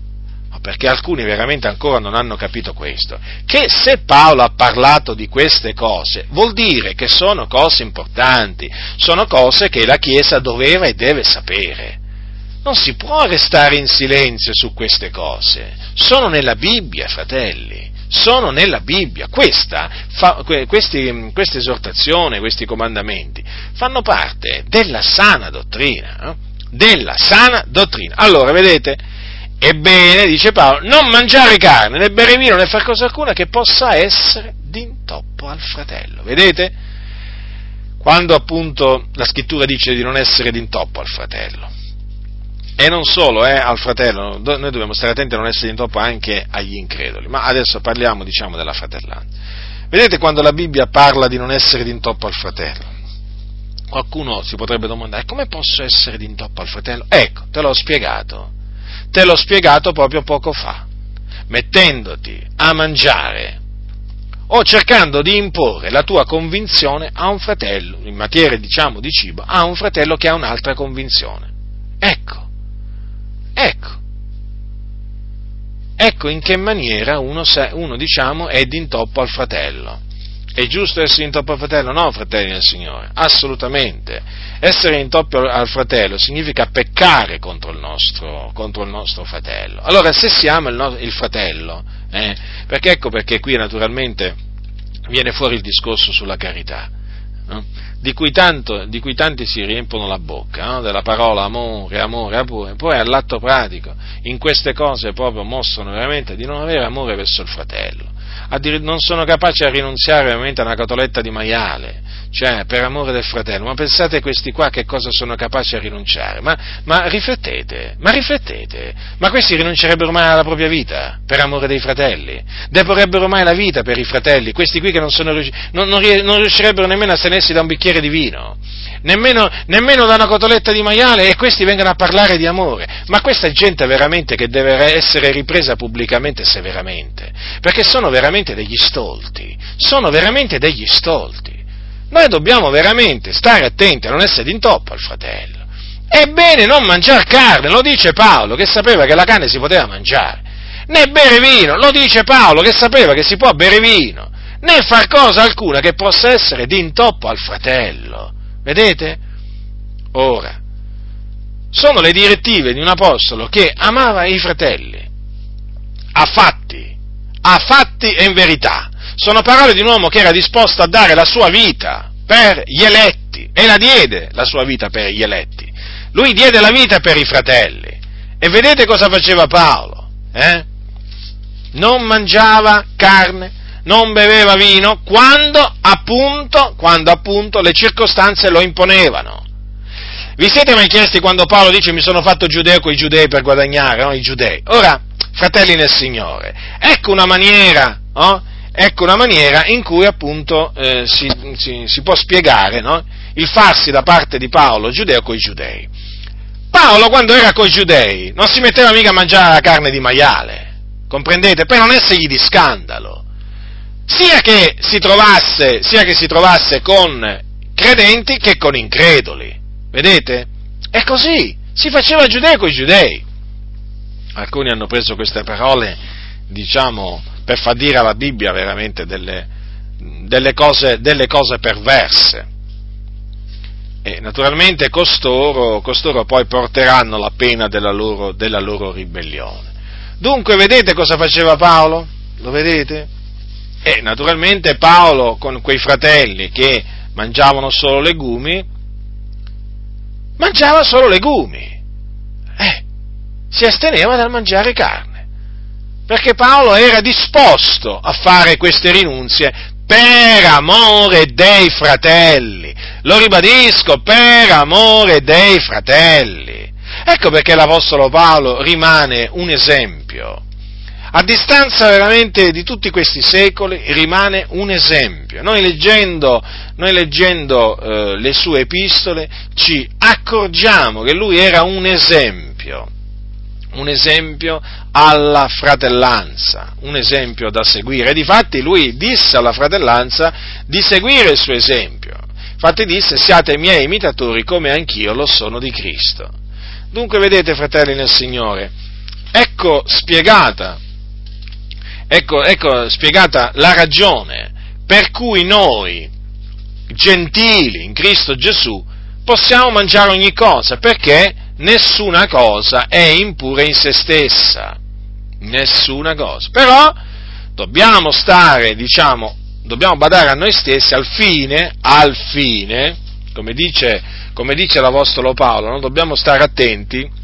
Perché alcuni veramente ancora non hanno capito questo, che se Paolo ha parlato di queste cose vuol dire che sono cose importanti, sono cose che la Chiesa doveva e deve sapere. Non si può restare in silenzio su queste cose, sono nella Bibbia, fratelli, sono nella Bibbia. Questa esortazione, questi comandamenti fanno parte della sana dottrina, della sana dottrina. Allora, vedete, ebbene, dice Paolo, non mangiare carne, né bere vino, né far cosa alcuna che possa essere d'intoppo al fratello. Vedete? Quando appunto la scrittura dice di non essere d'intoppo al fratello. E non solo al fratello, noi dobbiamo stare attenti a non essere d'intoppo anche agli increduli. Ma adesso parliamo, diciamo, della fratellanza. Vedete, quando la Bibbia parla di non essere d'intoppo al fratello, qualcuno si potrebbe domandare: come posso essere d'intoppo al fratello? Ecco, te l'ho spiegato proprio poco fa, mettendoti a mangiare o cercando di imporre la tua convinzione a un fratello, in materia, diciamo, di cibo, a un fratello che ha un'altra convinzione. Ecco in che maniera uno, diciamo, è d'intoppo al fratello. È giusto essere d'intoppo al fratello? No, fratelli del Signore, assolutamente. Essere d'intoppo al fratello significa peccare contro il nostro fratello. Allora, se siamo il fratello, perché ecco perché qui naturalmente viene fuori il discorso sulla carità, di cui tanti si riempono la bocca, della parola amore, poi all'atto pratico, in queste cose proprio mostrano veramente di non avere amore verso il fratello. Non sono capace a rinunziare veramente a una cotoletta di maiale, cioè per amore del fratello. Ma pensate questi qua che cosa sono capaci a rinunciare? Ma riflettete, ma questi rinuncerebbero mai alla propria vita per amore dei fratelli? Deporrebbero mai la vita per i fratelli? Questi qui che non riuscirebbero nemmeno a astenersi da un bicchiere di vino, nemmeno da una cotoletta di maiale, e questi vengono a parlare di amore. Ma questa gente veramente che deve essere ripresa pubblicamente e severamente, perché sono veramente degli stolti. Noi dobbiamo veramente stare attenti a non essere d'intoppo al fratello. Ebbene, non mangiare carne, lo dice Paolo, che sapeva che la carne si poteva mangiare, né bere vino, lo dice Paolo, che sapeva che si può bere vino, né far cosa alcuna che possa essere d'intoppo al fratello. Vedete? Ora, sono le direttive di un apostolo che amava i fratelli, a fatti e in verità. Sono parole di un uomo che era disposto a dare la sua vita per gli eletti, e la diede, la sua vita per gli eletti. Lui diede la vita per i fratelli. E vedete cosa faceva Paolo? Non mangiava carne, non beveva vino, quando appunto le circostanze lo imponevano. Vi siete mai chiesti quando Paolo dice mi sono fatto giudeo con i giudei per guadagnare, no? I giudei? Ora, fratelli nel Signore, ecco una maniera in cui appunto si può spiegare, no? Il farsi da parte di Paolo giudeo coi giudei. Paolo quando era coi giudei non si metteva mica a mangiare la carne di maiale, comprendete? Per non essergli di scandalo, sia che si trovasse con credenti che con increduli. Vedete? È così, si faceva giudeo coi giudei. Alcuni hanno preso queste parole, diciamo, per far dire alla Bibbia veramente delle cose perverse. E naturalmente costoro poi porteranno la pena della loro ribellione. Dunque vedete cosa faceva Paolo? Lo vedete? E naturalmente Paolo con quei fratelli che mangiavano solo legumi, mangiava solo legumi, si asteneva dal mangiare carne, perché Paolo era disposto a fare queste rinunzie per amore dei fratelli, lo ribadisco, per amore dei fratelli. Ecco perché l'Apostolo Paolo rimane un esempio, a distanza veramente di tutti questi secoli rimane un esempio. Noi leggendo le sue epistole ci accorgiamo che lui era un esempio alla fratellanza, un esempio da seguire. E difatti lui disse alla fratellanza di seguire il suo esempio. Infatti disse: siate miei imitatori come anch'io lo sono di Cristo. Dunque vedete, fratelli nel Signore, ecco spiegata la ragione per cui noi, gentili in Cristo Gesù, possiamo mangiare ogni cosa, perché nessuna cosa è impura in se stessa, nessuna cosa. Però dobbiamo stare, diciamo, dobbiamo badare a noi stessi al fine, come dice l'Apostolo Paolo, no? Dobbiamo stare attenti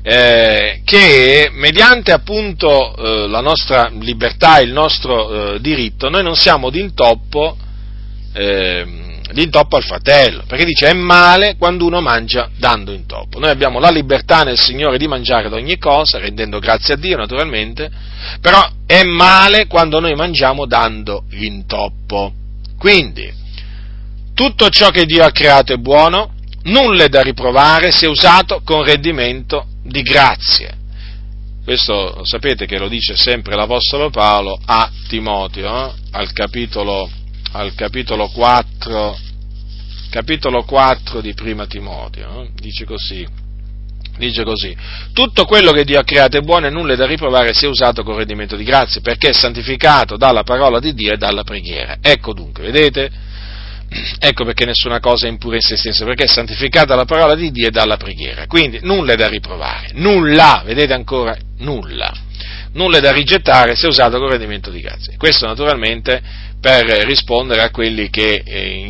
che mediante appunto la nostra libertà, il nostro diritto, noi non siamo d'intoppo al fratello, perché dice è male quando uno mangia dando intoppo. Noi abbiamo la libertà nel Signore di mangiare ad ogni cosa, rendendo grazie a Dio naturalmente, però è male quando noi mangiamo dando intoppo. Quindi tutto ciò che Dio ha creato è buono, nulla è da riprovare se usato con rendimento di grazie. Questo sapete che lo dice sempre l'Apostolo Paolo a Timoteo, al capitolo 4 di Prima Timoteo, dice così, tutto quello che Dio ha creato è buono e nulla è da riprovare se usato con rendimento di grazie, perché è santificato dalla parola di Dio e dalla preghiera. Ecco dunque, vedete? Ecco perché nessuna cosa è impura in se stessa, perché è santificata la parola di Dio e dalla preghiera. Quindi nulla è da riprovare, nulla, vedete ancora, nulla è da rigettare se usato con rendimento di grazie. Questo naturalmente per rispondere a quelli che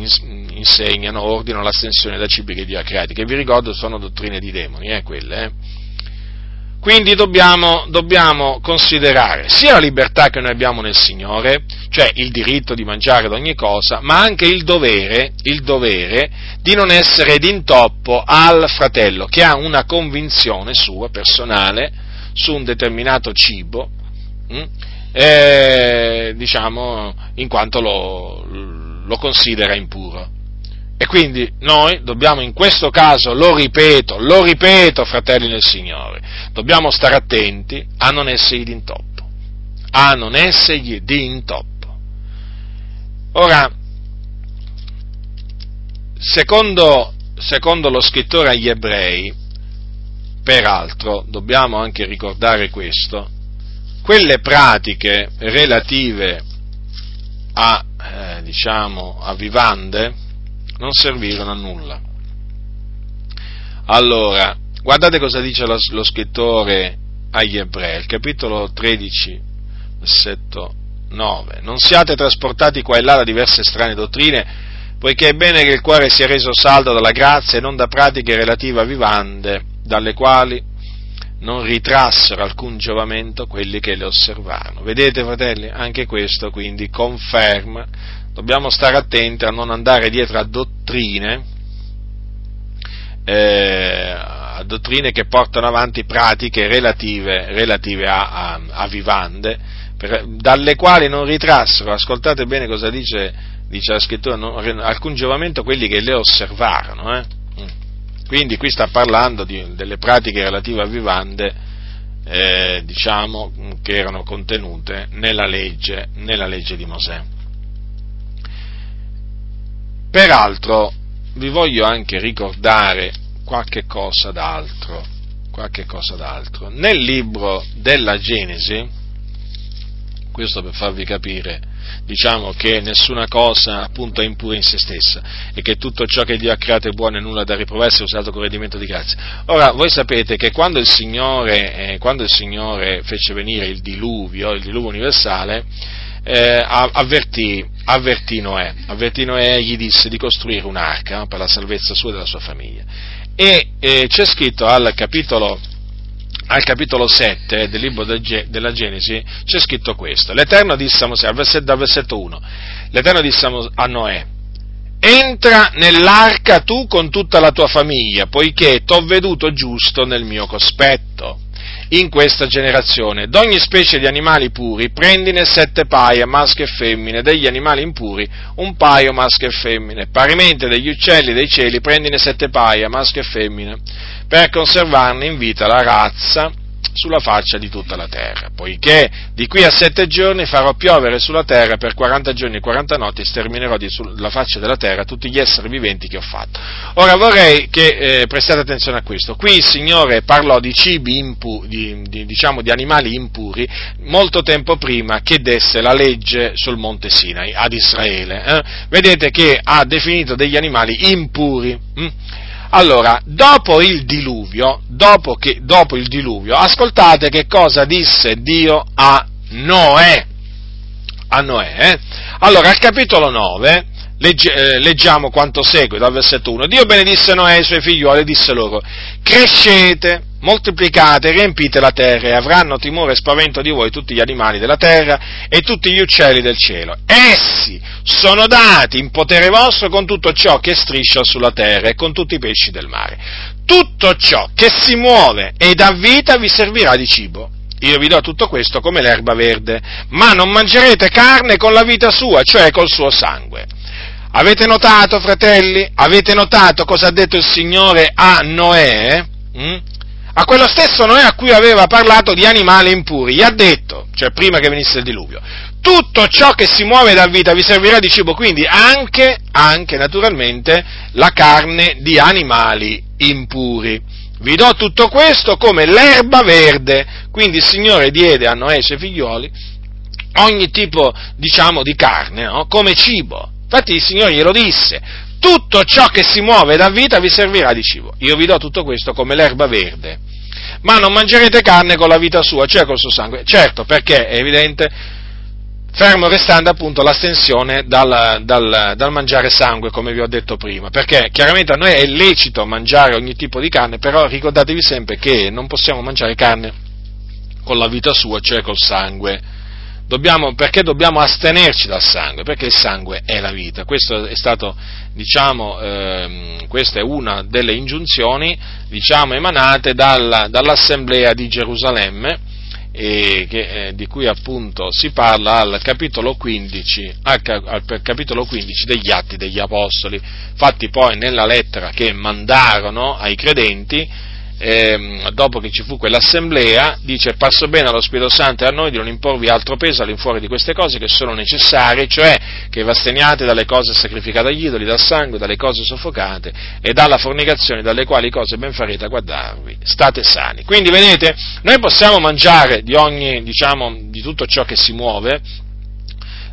insegnano, ordinano l'astensione da cibi che Dio ha creati, che vi ricordo sono dottrine di demoni, quelle, Quindi dobbiamo considerare sia la libertà che noi abbiamo nel Signore, cioè il diritto di mangiare ad ogni cosa, ma anche il dovere di non essere d'intoppo al fratello che ha una convinzione sua personale su un determinato cibo, diciamo, in quanto lo considera impuro. E quindi noi dobbiamo in questo caso, lo ripeto, fratelli nel Signore, dobbiamo stare attenti a non essergli d'intoppo. Ora, secondo lo scrittore agli Ebrei, peraltro, dobbiamo anche ricordare questo, quelle pratiche relative a vivande non servirono a nulla. Allora, guardate cosa dice lo scrittore agli Ebrei, capitolo 13, versetto 9. Non siate trasportati qua e là da diverse strane dottrine, poiché è bene che il cuore sia reso saldo dalla grazia e non da pratiche relative a vivande, dalle quali non ritrassero alcun giovamento quelli che le osservarono. Vedete, fratelli, anche questo quindi conferma, dobbiamo stare attenti a non andare dietro a dottrine che portano avanti pratiche relative a vivande, dalle quali non ritrassero, ascoltate bene cosa dice la scrittura, alcun giovamento quelli che le osservarono, Quindi qui sta parlando delle pratiche relative a vivande, che erano contenute nella legge di Mosè. Peraltro vi voglio anche ricordare qualche cosa d'altro. Nel libro della Genesi, questo per farvi capire, che nessuna cosa appunto è impura in se stessa e che tutto ciò che Dio ha creato è buono e nulla da riprovarsi è usato con rendimento di grazia. Ora, voi sapete che quando il Signore fece venire il diluvio universale, avvertì Noè, e gli disse di costruire un'arca per la salvezza sua e della sua famiglia. E c'è scritto al capitolo 7 del libro della Genesi, c'è scritto questo: l'Eterno disse a Mosè, dal versetto 1, l'Eterno disse a Noè: entra nell'arca tu con tutta la tua famiglia, poiché t'ho veduto giusto nel mio cospetto in questa generazione. D'ogni specie di animali puri prendine 7 paia, maschi e femmine; degli animali impuri 1 paio, maschi e femmine. Parimente degli uccelli dei cieli prendine 7 paia, maschi e femmine, per conservarne in vita la razza sulla faccia di tutta la terra, poiché di qui a 7 giorni farò piovere sulla terra per 40 giorni e 40 notti, e sterminerò sulla faccia della terra tutti gli esseri viventi che ho fatto. Ora vorrei che prestate attenzione a questo. Qui il Signore parlò di cibi impuri, di animali impuri, molto tempo prima che desse la legge sul monte Sinai ad Israele. Vedete che ha definito degli animali impuri. Allora, dopo il diluvio, ascoltate che cosa disse Dio a Noè. Allora, al capitolo 9, leggiamo quanto segue, dal versetto 1: Dio benedisse Noè e i suoi figlioli e disse loro: crescete, moltiplicate, riempite la terra, e avranno timore e spavento di voi tutti gli animali della terra e tutti gli uccelli del cielo. Essi sono dati in potere vostro con tutto ciò che striscia sulla terra e con tutti i pesci del mare. Tutto ciò che si muove e dà vita vi servirà di cibo. Io vi do tutto questo come l'erba verde, ma non mangerete carne con la vita sua, cioè col suo sangue. Avete notato, fratelli? Avete notato cosa ha detto il Signore a Noè? A quello stesso Noè a cui aveva parlato di animali impuri, gli ha detto, cioè prima che venisse il diluvio: tutto ciò che si muove dà vita vi servirà di cibo, quindi anche naturalmente la carne di animali impuri. Vi do tutto questo come l'erba verde. Quindi il Signore diede a Noè e ai suoi figlioli ogni tipo, di carne, come cibo. Infatti il Signore glielo disse: tutto ciò che si muove dà vita vi servirà di cibo. Io vi do tutto questo come l'erba verde, ma non mangerete carne con la vita sua, cioè col suo sangue. Certo, perché è evidente, fermo restando appunto l'astensione dal mangiare sangue, come vi ho detto prima, perché chiaramente a noi è lecito mangiare ogni tipo di carne, però ricordatevi sempre che non possiamo mangiare carne con la vita sua, cioè col sangue. Perché dobbiamo astenerci dal sangue? Perché il sangue è la vita. Questo è stato, questa è una delle ingiunzioni, emanate dall'Assemblea di Gerusalemme, di cui appunto si parla al capitolo 15 degli Atti degli Apostoli. Infatti poi nella lettera che mandarono ai credenti, dopo che ci fu quell'assemblea, dice: passo bene allo Spirito Santo e a noi di non imporvi altro peso all'infuori di queste cose che sono necessarie, cioè che vi asteniate dalle cose sacrificate agli idoli, dal sangue, dalle cose soffocate e dalla fornicazione, dalle quali cose ben farete a guardarvi, state sani. Quindi vedete, noi possiamo mangiare di tutto ciò che si muove,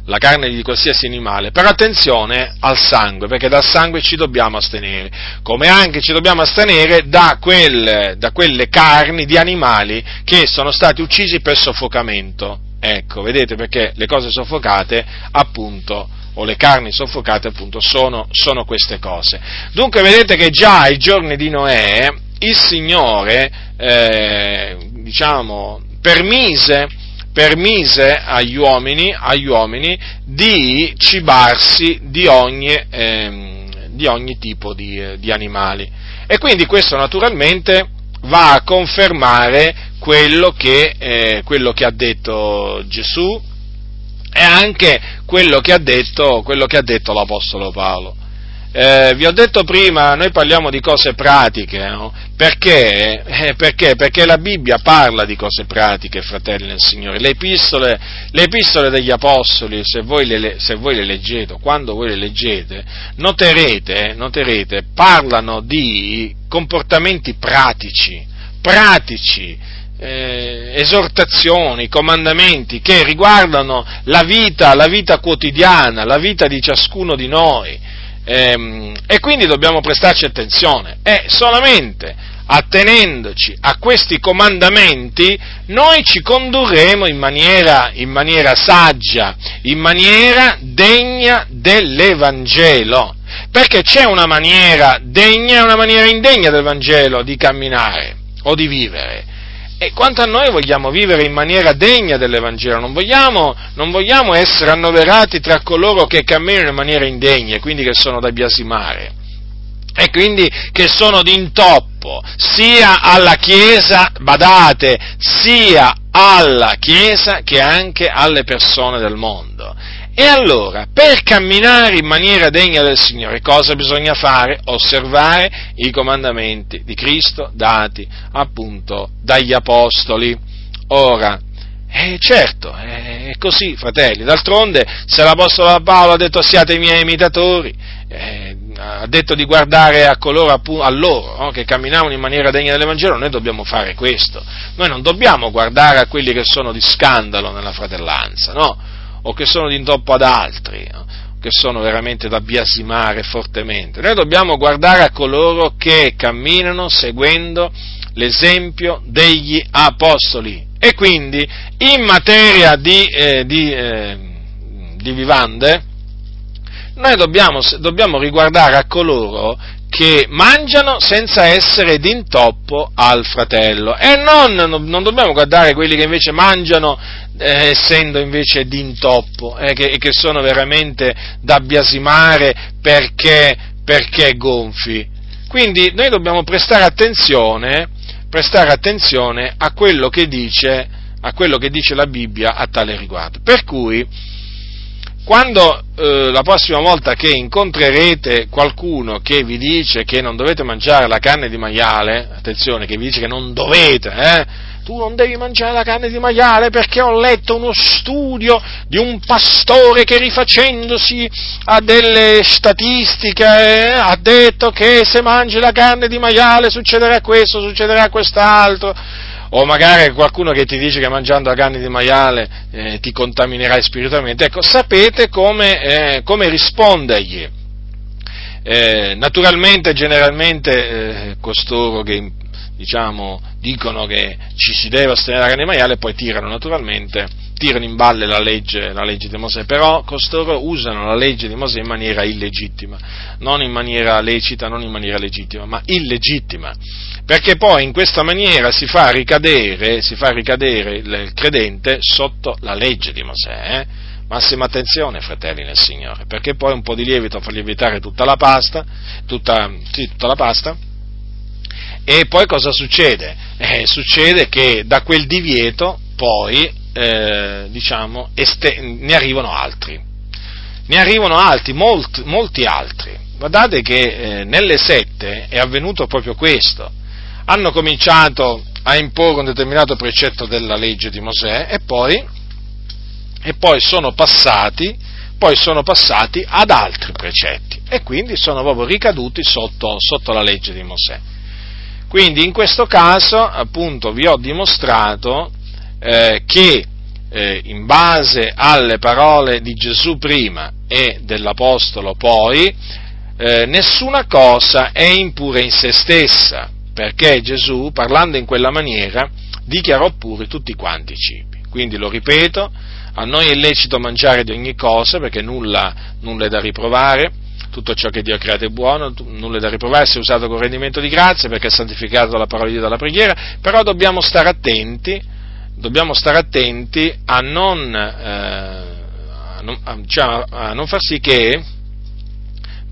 la carne di qualsiasi animale, però attenzione al sangue, perché dal sangue ci dobbiamo astenere, come anche ci dobbiamo astenere da quelle carni di animali che sono stati uccisi per soffocamento. Ecco, vedete, perché le cose soffocate, appunto, o le carni soffocate, appunto, sono queste cose. Dunque vedete che già ai giorni di Noè il Signore, permise agli uomini di cibarsi di ogni tipo di animali. E quindi questo naturalmente va a confermare quello che ha detto Gesù e anche quello che ha detto l'Apostolo Paolo. Vi ho detto prima, noi parliamo di cose pratiche, no? Perché la Bibbia parla di cose pratiche, fratelli nel Signore. Le epistole degli Apostoli, se voi le leggete, o quando voi le leggete, noterete, parlano di comportamenti pratici, esortazioni, comandamenti che riguardano la vita quotidiana, la vita di ciascuno di noi. E quindi dobbiamo prestarci attenzione, e solamente attenendoci a questi comandamenti noi ci condurremo in maniera saggia, in maniera degna dell'Evangelo, perché c'è una maniera degna e una maniera indegna del Vangelo di camminare o di vivere. E quanto a noi, vogliamo vivere in maniera degna dell'Evangelo, non vogliamo essere annoverati tra coloro che camminano in maniera indegna, quindi che sono da biasimare, e quindi che sono d'intoppo sia alla Chiesa, badate, sia alla Chiesa che anche alle persone del mondo. E allora, per camminare in maniera degna del Signore, cosa bisogna fare? Osservare i comandamenti di Cristo dati appunto dagli Apostoli. Ora, certo, è così, fratelli, d'altronde se l'Apostolo Paolo ha detto siate i miei imitatori, ha detto di guardare a loro che camminavano in maniera degna dell'Evangelo, noi dobbiamo fare questo. Noi non dobbiamo guardare a quelli che sono di scandalo nella fratellanza, no? O che sono d'intoppo ad altri, che sono veramente da biasimare fortemente. Noi dobbiamo guardare a coloro che camminano seguendo l'esempio degli Apostoli. E quindi, in materia di vivande, noi dobbiamo riguardare a coloro che mangiano senza essere d'intoppo al fratello, e non dobbiamo guardare quelli che invece mangiano essendo invece d'intoppo, che sono veramente da biasimare perché gonfi. Quindi noi dobbiamo prestare attenzione a quello che dice la Bibbia a tale riguardo. Per cui, quando la prossima volta che incontrerete qualcuno che vi dice che non dovete mangiare la carne di maiale, attenzione, che vi dice che non dovete, tu non devi mangiare la carne di maiale perché ho letto uno studio di un pastore che, rifacendosi a delle statistiche, ha detto che se mangi la carne di maiale succederà questo, succederà quest'altro. O magari qualcuno che ti dice che mangiando la carne di maiale ti contaminerai spiritualmente. Ecco, sapete come rispondergli. Naturalmente, generalmente, costoro che dicono che ci si deve astenere dalla carne di maiale, poi tirano in balle la legge di Mosè, però costoro usano la legge di Mosè in maniera illegittima, non in maniera lecita, non in maniera legittima, ma illegittima, perché poi in questa maniera si fa ricadere il credente sotto la legge di Mosè, eh? Massima attenzione, fratelli nel Signore, perché poi un po' di lievito fa lievitare tutta la pasta, e poi cosa succede? Succede che da quel divieto poi ne arrivano altri, molti altri. Guardate che nelle sette è avvenuto proprio questo: hanno cominciato a imporre un determinato precetto della legge di Mosè e poi sono passati ad altri precetti, e quindi sono proprio ricaduti sotto la legge di Mosè. Quindi in questo caso, appunto, vi ho dimostrato che in base alle parole di Gesù prima e dell'Apostolo poi, nessuna cosa è impura in se stessa, perché Gesù, parlando in quella maniera, dichiarò puri tutti quanti i cibi. Quindi, lo ripeto, a noi è lecito mangiare di ogni cosa, perché nulla è da riprovare, tutto ciò che Dio ha creato è buono, nulla da riprovarsi, è usato con rendimento di grazie perché è santificato dalla parola di Dio e dalla preghiera, però dobbiamo stare attenti a non far sì che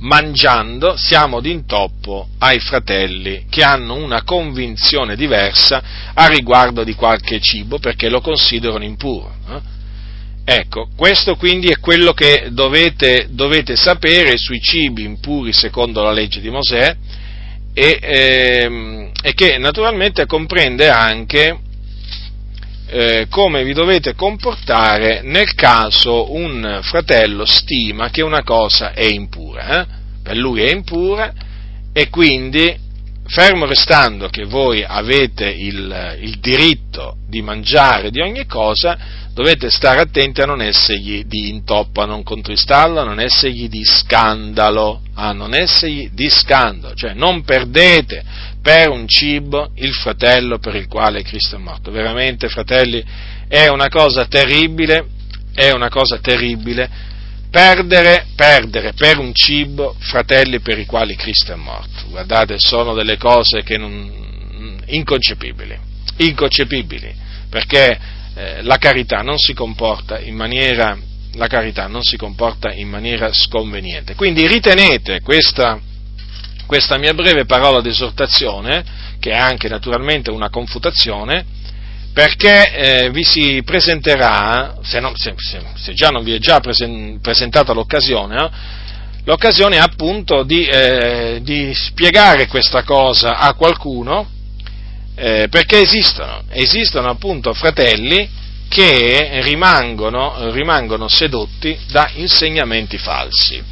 mangiando siamo d'intoppo ai fratelli che hanno una convinzione diversa a riguardo di qualche cibo perché lo considerano impuro. Ecco, questo quindi è quello che dovete sapere sui cibi impuri secondo la legge di Mosè e che naturalmente comprende anche come vi dovete comportare nel caso un fratello stima che una cosa è impura, per lui è impura e quindi, fermo restando che voi avete il diritto di mangiare di ogni cosa, dovete stare attenti a non essergli di intoppo, a non contristarlo, a non essergli di scandalo, cioè non perdete per un cibo il fratello per il quale Cristo è morto. Veramente, fratelli, è una cosa terribile perdere per un cibo fratelli per i quali Cristo è morto. Guardate, sono delle cose che inconcepibili, perché la carità non si comporta in maniera sconveniente. Quindi ritenete questa mia breve parola di esortazione, che è anche naturalmente una confutazione, perché vi si presenterà, se già non vi è già presentata l'occasione appunto di spiegare questa cosa a qualcuno. Perché esistono appunto fratelli che rimangono sedotti da insegnamenti falsi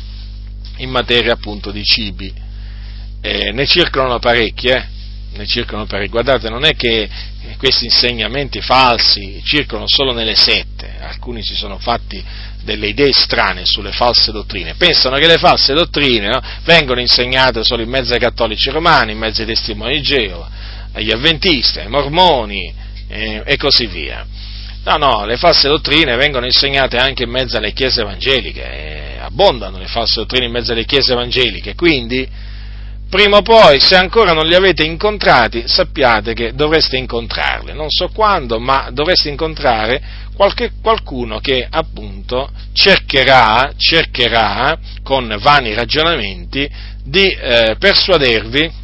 in materia appunto di cibi. Ne circolano parecchi. Guardate, non è che questi insegnamenti falsi circolano solo nelle sette, alcuni si sono fatti delle idee strane sulle false dottrine, pensano che le false dottrine vengano insegnate solo in mezzo ai cattolici romani, in mezzo ai testimoni di Geova, agli avventisti, ai mormoni e così via. No, le false dottrine vengono insegnate anche in mezzo alle chiese evangeliche, abbondano le false dottrine in mezzo alle chiese evangeliche, quindi prima o poi, se ancora non li avete incontrati, sappiate che dovreste incontrarli, non so quando, ma dovreste incontrare qualcuno che appunto cercherà con vani ragionamenti di persuadervi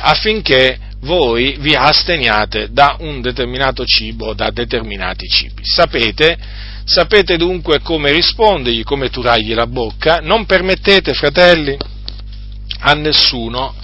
affinché voi vi asteniate da un determinato cibo, da determinati cibi. Sapete dunque come rispondergli, come turargli la bocca. Non permettete, fratelli, a nessuno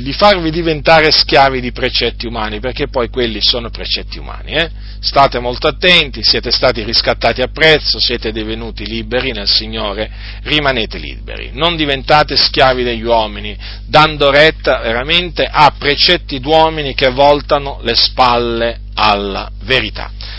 di farvi diventare schiavi di precetti umani, perché poi quelli sono precetti umani. State molto attenti, siete stati riscattati a prezzo, siete divenuti liberi nel Signore, rimanete liberi, non diventate schiavi degli uomini, dando retta veramente a precetti d'uomini che voltano le spalle alla verità.